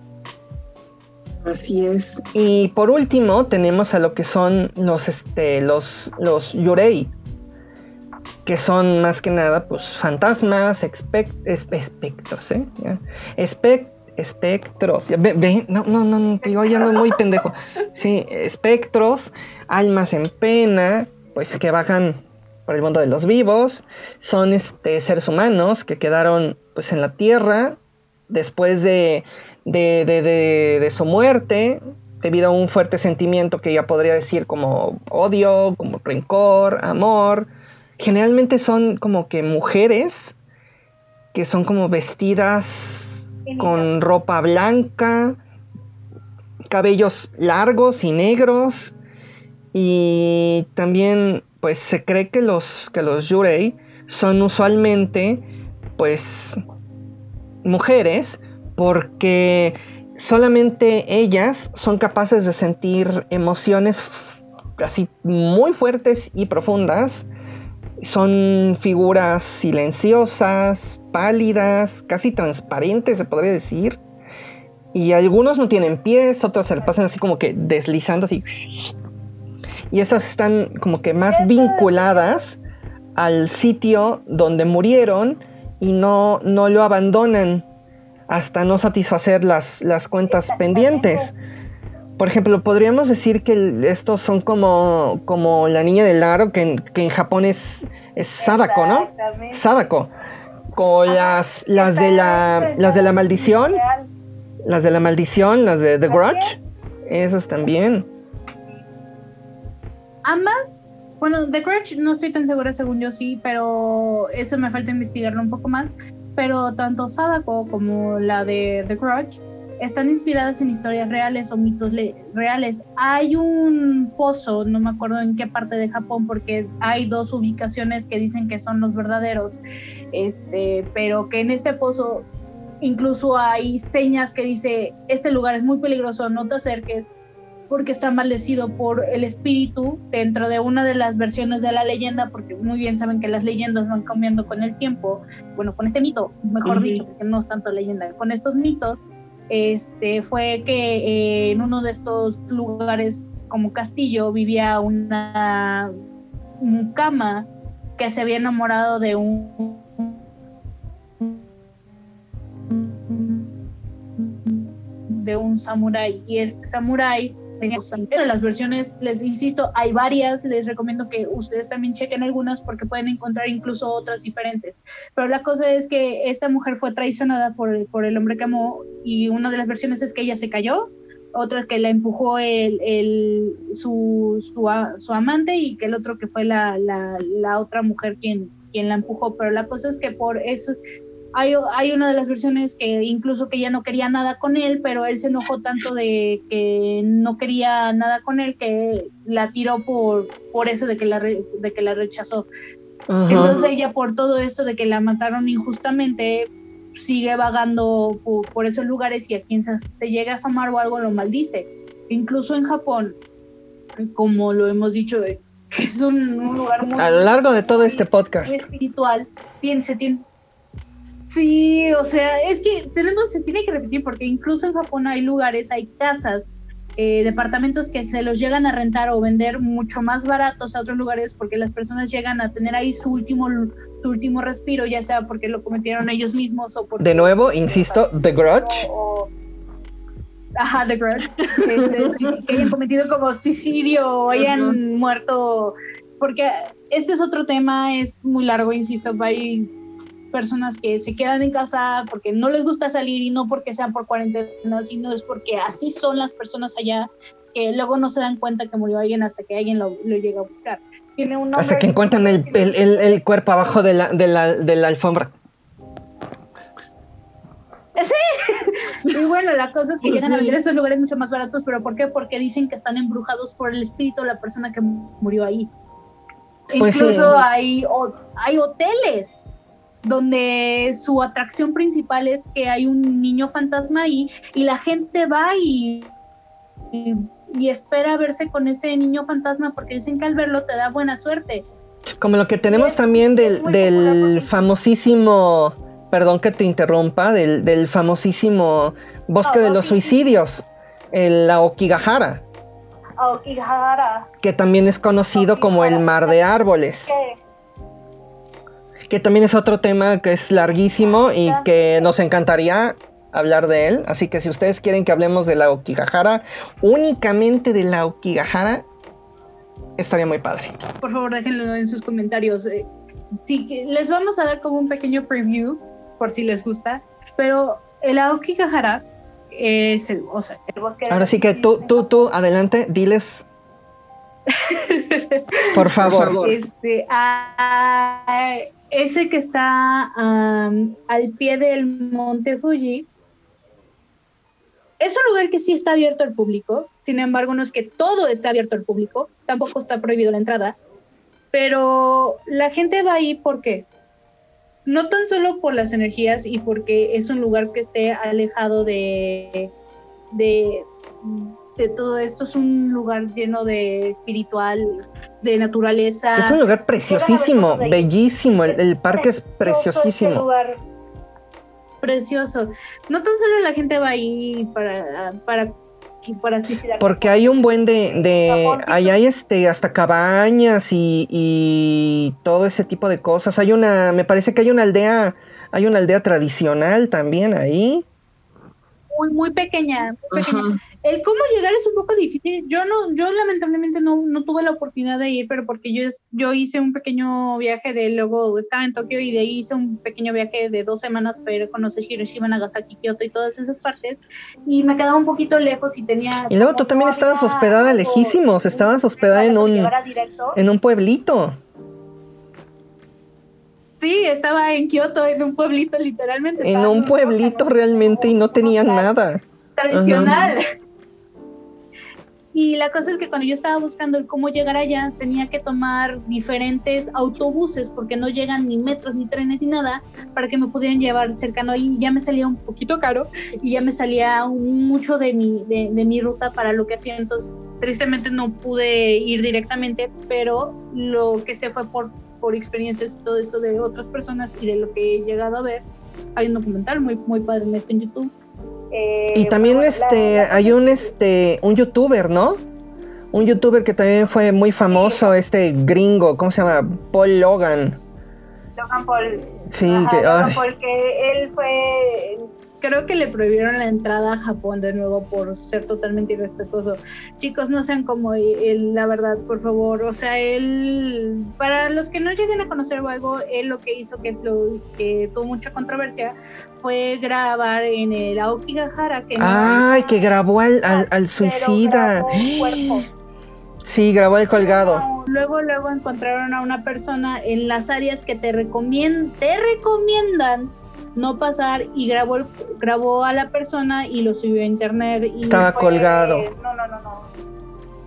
Así es. Y por último tenemos a lo que son los Yurei, que son más que nada pues fantasmas, espectros, ¿eh? Espectros. No, te digo, ya no, muy pendejo. Sí, espectros, almas en pena, pues que bajan por el mundo de los vivos. Son seres humanos que quedaron pues en la tierra después de su muerte, debido a un fuerte sentimiento que ya podría decir como odio, como rencor, amor. Generalmente son como que mujeres que son como vestidas con ropa blanca, cabellos largos y negros, y también pues se cree que los Yurei son usualmente pues mujeres, porque solamente ellas son capaces de sentir emociones así muy fuertes y profundas. Son figuras silenciosas, pálidas, casi transparentes, se podría decir. Y algunos no tienen pies, otros se le pasan así como que deslizando así. Y estas están como que más vinculadas al sitio donde murieron y no lo abandonan hasta no satisfacer las cuentas pendientes. Por ejemplo, podríamos decir que estos son como la niña del aro, que en Japón es Sadako, ¿no? Sadako. Con las de la maldición. Las de The Grudge. Esas también. Ambas. Bueno, The Grudge no estoy tan segura, según yo sí, pero eso me falta investigarlo un poco más. Pero tanto Sadako como la de The Grudge están inspiradas en historias reales o mitos reales. Hay un pozo, no me acuerdo en qué parte de Japón, porque hay dos ubicaciones que dicen que son los verdaderos, pero que en este pozo incluso hay señas que dice: este lugar es muy peligroso, no te acerques, porque está maldecido por el espíritu, dentro de una de las versiones de la leyenda, porque muy bien saben que las leyendas van cambiando con el tiempo. Bueno, con este mito, mejor dicho, porque no es tanto leyenda, con estos mitos. Fue que en uno de estos lugares como castillo vivía una mucama que se había enamorado de un de un samurái, y es samurái. Las versiones, les insisto, hay varias, les recomiendo que ustedes también chequen algunas porque pueden encontrar incluso otras diferentes, pero la cosa es que esta mujer fue traicionada por el hombre que amó, y una de las versiones es que ella se cayó, otra es que la empujó su amante, y que el otro que fue la otra mujer quien la empujó, pero la cosa es que por eso... Hay una de las versiones que incluso que ella no quería nada con él, pero él se enojó tanto de que no quería nada con él que la tiró por eso de que la rechazó. Uh-huh. Entonces ella, por todo esto de que la mataron injustamente, sigue vagando por esos lugares, y a quien se llega a asomar o algo lo maldice. Incluso en Japón, como lo hemos dicho, que es un lugar muy... A lo largo de todo este podcast. Espiritual, sí, o sea, es que se tiene que repetir, porque incluso en Japón hay lugares, hay casas, departamentos que se los llegan a rentar o vender mucho más baratos a otros lugares, porque las personas llegan a tener ahí su último respiro, ya sea porque lo cometieron ellos mismos o porque... De nuevo, insisto, The Grudge. Ajá, The Grudge. Que hayan cometido como suicidio o hayan muerto, porque este es otro tema, es muy largo, insisto, hay... personas que se quedan en casa porque no les gusta salir, y no porque sean por cuarentena, sino es porque así son las personas allá, que luego no se dan cuenta que murió alguien hasta que alguien lo llega a buscar. Tiene un nombre, hasta que encuentran el cuerpo abajo de la alfombra. Sí. Y bueno, la cosa es que llegan a vender esos lugares mucho más baratos, pero ¿por qué? Porque dicen que están embrujados por el espíritu de la persona que murió ahí. Pues incluso hay hoteles donde su atracción principal es que hay un niño fantasma ahí, y la gente va y espera verse con ese niño fantasma porque dicen que al verlo te da buena suerte. Como lo que tenemos también del famosísimo, perdón que te interrumpa, del famosísimo bosque de los suicidios, el Aokigahara. Aokigahara. Que también es conocido como el mar de árboles. Que también es otro tema que es larguísimo y que nos encantaría hablar de él. Así que si ustedes quieren que hablemos de la Aokigahara, únicamente de la Aokigahara, estaría muy padre. Por favor, déjenlo en sus comentarios. Sí, les vamos a dar como un pequeño preview, por si les gusta. Pero el Aokigahara es el bosque... Ahora sí que tú, adelante, diles... Por favor. Ese que está al pie del monte Fuji es un lugar que sí está abierto al público, sin embargo no es que todo está abierto al público, tampoco está prohibido la entrada, pero la gente va ahí porque no tan solo por las energías y porque es un lugar que esté alejado de todo esto, es un lugar lleno de espiritual, de naturaleza. Es un lugar preciosísimo, bellísimo, el parque es preciosísimo. Este lugar precioso. No tan solo la gente va ahí para suicidar. Porque hay un buen ahí hay hasta cabañas y todo ese tipo de cosas. Me parece que hay una aldea tradicional también ahí. Muy pequeña. Ajá. El cómo llegar es un poco difícil. Yo lamentablemente no tuve la oportunidad de ir, pero porque yo hice un pequeño viaje luego estaba en Tokio y de ahí hice un pequeño viaje de 2 semanas para ir a conocer Hiroshima, Nagasaki, Kioto y todas esas partes, y me quedaba un poquito lejos y tenía... Y luego tú también estabas hospedada lejísimos, estabas hospedada en un pueblito. Sí, estaba en Kioto, en un pueblito literalmente. En un pueblito realmente, y no tenía nada tradicional. Y la cosa es que cuando yo estaba buscando el cómo llegar allá, tenía que tomar diferentes autobuses, porque no llegan ni metros, ni trenes, ni nada, para que me pudieran llevar cercano, y ya me salía un poquito caro, y ya me salía mucho de mi ruta para lo que hacía, entonces tristemente no pude ir directamente, pero lo que se fue por experiencias, todo esto de otras personas y de lo que he llegado a ver. Hay un documental muy, muy padre en YouTube. Y también hay un youtuber, ¿no? Un youtuber que también fue muy famoso, gringo, ¿cómo se llama? Paul Logan. Logan Paul. Sí, Logan Paul, que él fue Creo que le prohibieron la entrada a Japón de nuevo por ser totalmente irrespetuoso. Chicos, no sean como él, la verdad, por favor. O sea, él, para los que no lleguen a conocer algo, él lo que hizo, que tuvo mucha controversia, fue grabar en el Aokigahara. Que ¡ay, no, que grabó al suicida! Grabó sí, grabó el colgado. Luego encontraron a una persona en las áreas que te recomiendan no pasar, y grabó a la persona y lo subió a internet. Y estaba colgado. No.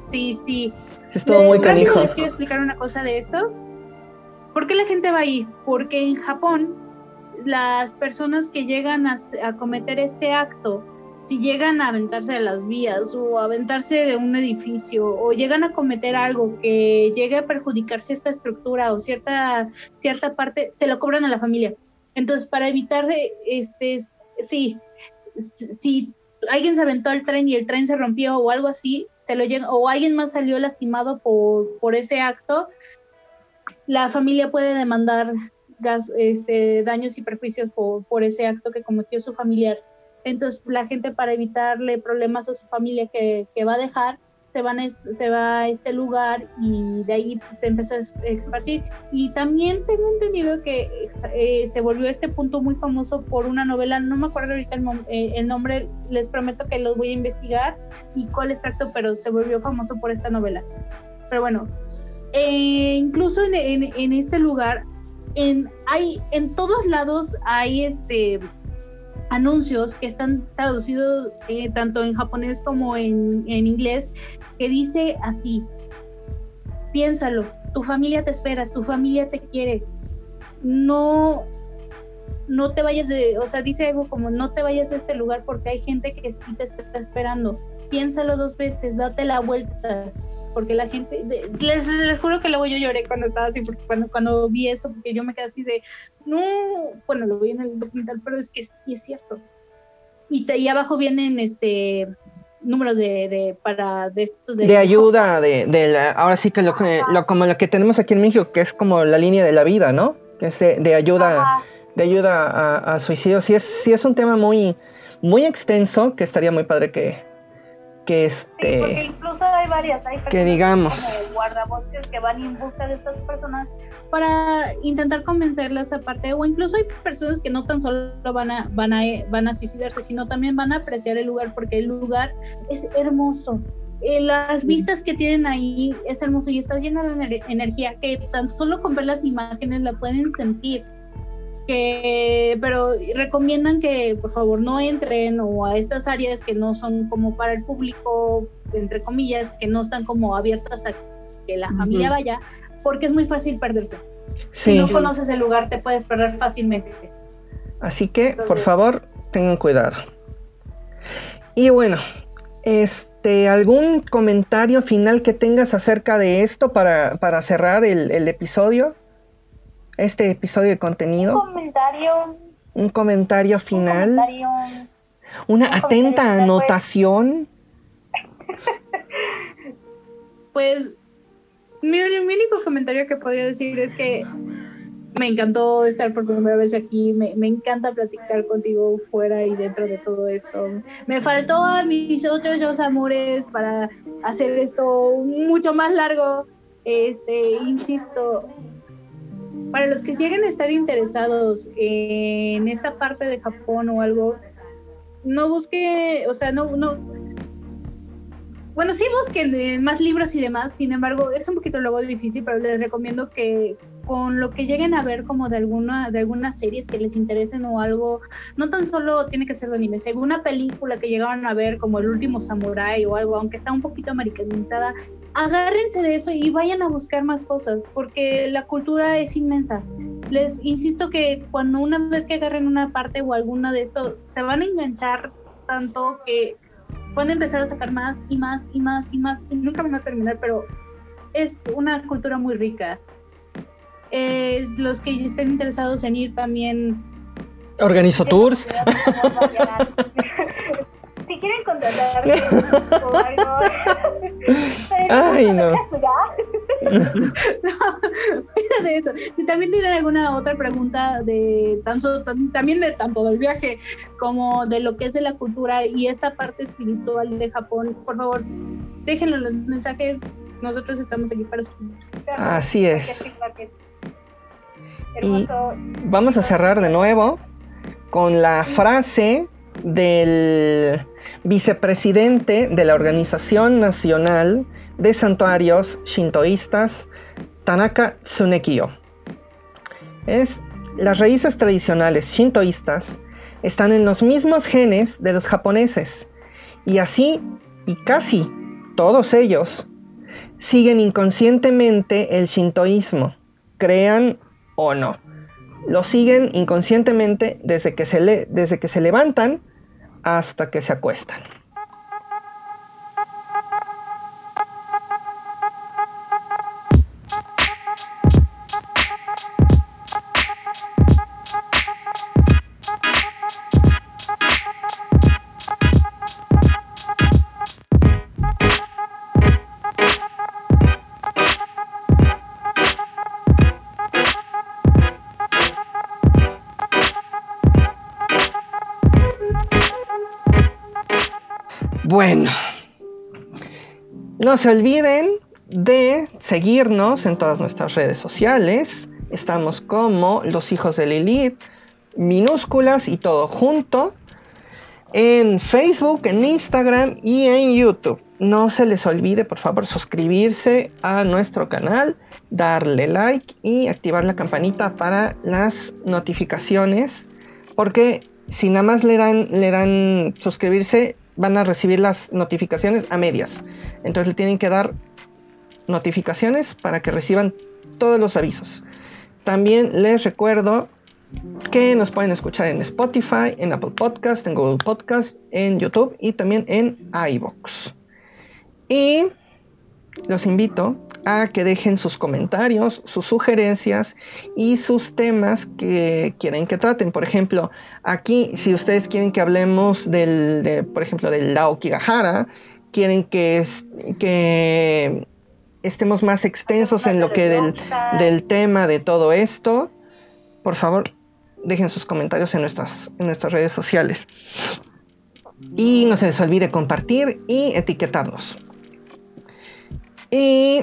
Sí. Estuvo muy canijo. Les quiero explicar una cosa de esto. ¿Por qué la gente va ahí? Porque en Japón, las personas que llegan a cometer este acto, si llegan a aventarse de las vías o a aventarse de un edificio o llegan a cometer algo que llegue a perjudicar cierta estructura o cierta parte, se lo cobran a la familia. Entonces, para evitar, si alguien se aventó al tren y el tren se rompió o algo así, se lo llegan, o alguien más salió lastimado por ese acto, la familia puede demandar daños y perjuicios por ese acto que cometió su familiar. Entonces, la gente, para evitarle problemas a su familia que va a dejar, se va a este lugar, y de ahí pues empezó a esparcir. Y también tengo entendido que se volvió este punto muy famoso por una novela, no me acuerdo ahorita el nombre, les prometo que los voy a investigar y cuál extracto, pero se volvió famoso por esta novela. Pero bueno, incluso en este lugar en todos lados hay anuncios que están traducidos tanto en japonés como en inglés, que dice así: piénsalo, tu familia te espera, tu familia te quiere, no te vayas dice algo como no te vayas de este lugar porque hay gente que sí te está esperando, piénsalo 2 veces, date la vuelta, porque la gente, les juro que luego yo lloré cuando estaba así, porque cuando vi eso, porque yo me quedé así de, no, bueno, lo vi en el documental, pero es que sí es cierto. Y abajo vienen números de estos de ayuda, de la, ahora sí que como lo que tenemos aquí en México, que es como la línea de la vida, ¿no? Que es de ayuda, ajá, de ayuda a suicidios. Sí es un tema muy, muy extenso, que estaría muy padre que sí, porque incluso hay varias, hay personas que digamos como guardabosques que van en busca de estas personas para intentar convencerlas aparte, o incluso hay personas que no tan solo van a suicidarse, sino también van a apreciar el lugar, porque el lugar es hermoso, las vistas que tienen ahí es hermoso y está llena de energía, que tan solo con ver las imágenes la pueden sentir. Pero recomiendan que por favor no entren o a estas áreas que no son como para el público, entre comillas, que no están como abiertas a que la familia vaya, porque es muy fácil perderse. Sí. Si no conoces el lugar te puedes perder fácilmente. Así que por favor tengan cuidado. Y bueno, ¿algún comentario final que tengas acerca de esto para cerrar el episodio? Este episodio de contenido. Un comentario final. Una atenta anotación. Pues mi único comentario que podría decir es que me encantó estar por primera vez aquí. Me encanta platicar contigo fuera y dentro de todo esto. Me faltó a mis otros amores para hacer esto mucho más largo. Insisto, para los que lleguen a estar interesados en esta parte de Japón o algo, no busquen, bueno, sí busquen más libros y demás, sin embargo, es un poquito luego difícil, pero les recomiendo que con lo que lleguen a ver como de algunas series que les interesen o algo, no tan solo tiene que ser de anime, según una película que llegaron a ver como El Último Samurái o algo, aunque está un poquito americanizada, agárrense de eso y vayan a buscar más cosas, porque la cultura es inmensa. Les insisto que cuando una vez que agarren una parte o alguna de esto, se van a enganchar tanto que van a empezar a sacar más y más y más y más y nunca van a terminar, pero es una cultura muy rica. Los que estén interesados en ir también... Organizo tours. Si quieren contratarme o algo. Ay, no. Fuera de eso. Si también tienen alguna otra pregunta de también de tanto del viaje como de lo que es de la cultura y esta parte espiritual de Japón, por favor, déjenlo en los mensajes. Nosotros estamos aquí para escuchar. Así es. Y vamos a cerrar de nuevo con la frase del vicepresidente de la Organización Nacional de Santuarios Shintoístas, Tanaka Tsunekiyo. Las raíces tradicionales shintoístas están en los mismos genes de los japoneses, y así y casi todos ellos siguen inconscientemente el shintoísmo, crean o no. Lo siguen inconscientemente desde que se levantan hasta que se acuestan. Bueno, no se olviden de seguirnos en todas nuestras redes sociales. Estamos como los Hijos de Lilith, minúsculas y todo junto, en Facebook, en Instagram y en YouTube. No se les olvide, por favor, suscribirse a nuestro canal, darle like y activar la campanita para las notificaciones, porque si nada más le dan suscribirse, van a recibir las notificaciones a medias. Entonces le tienen que dar notificaciones para que reciban todos los avisos. También les recuerdo que nos pueden escuchar en Spotify, en Apple Podcast, en Google Podcast, en YouTube y también en iVoox. Y los invito a que dejen sus comentarios, sus sugerencias y sus temas que quieren que traten. Por ejemplo, aquí, si ustedes quieren que hablemos del Aokigahara, quieren que estemos más extensos en lo que del tema de todo esto, por favor, dejen sus comentarios en nuestras redes sociales. Y no se les olvide compartir y etiquetarnos. Y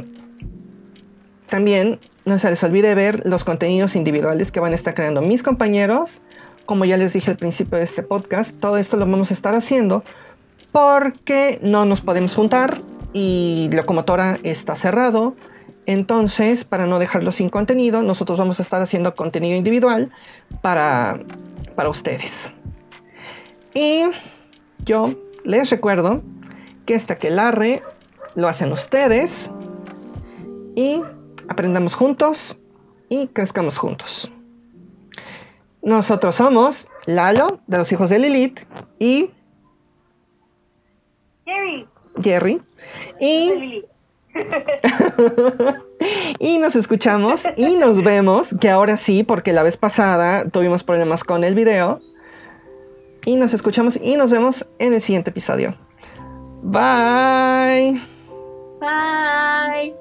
también no se les olvide ver los contenidos individuales que van a estar creando mis compañeros. Como ya les dije al principio de este podcast, todo esto lo vamos a estar haciendo porque no nos podemos juntar y Locomotora está cerrado. Entonces, para no dejarlo sin contenido, nosotros vamos a estar haciendo contenido individual para ustedes. Y yo les recuerdo que esta aquelarre lo hacen ustedes. Y aprendamos juntos y crezcamos juntos. Nosotros somos Lalo, de los Hijos de Lilith, y Jerry. Y, y nos escuchamos y nos vemos, que ahora sí, porque la vez pasada tuvimos problemas con el video. Y nos escuchamos y nos vemos en el siguiente episodio. Bye. Bye.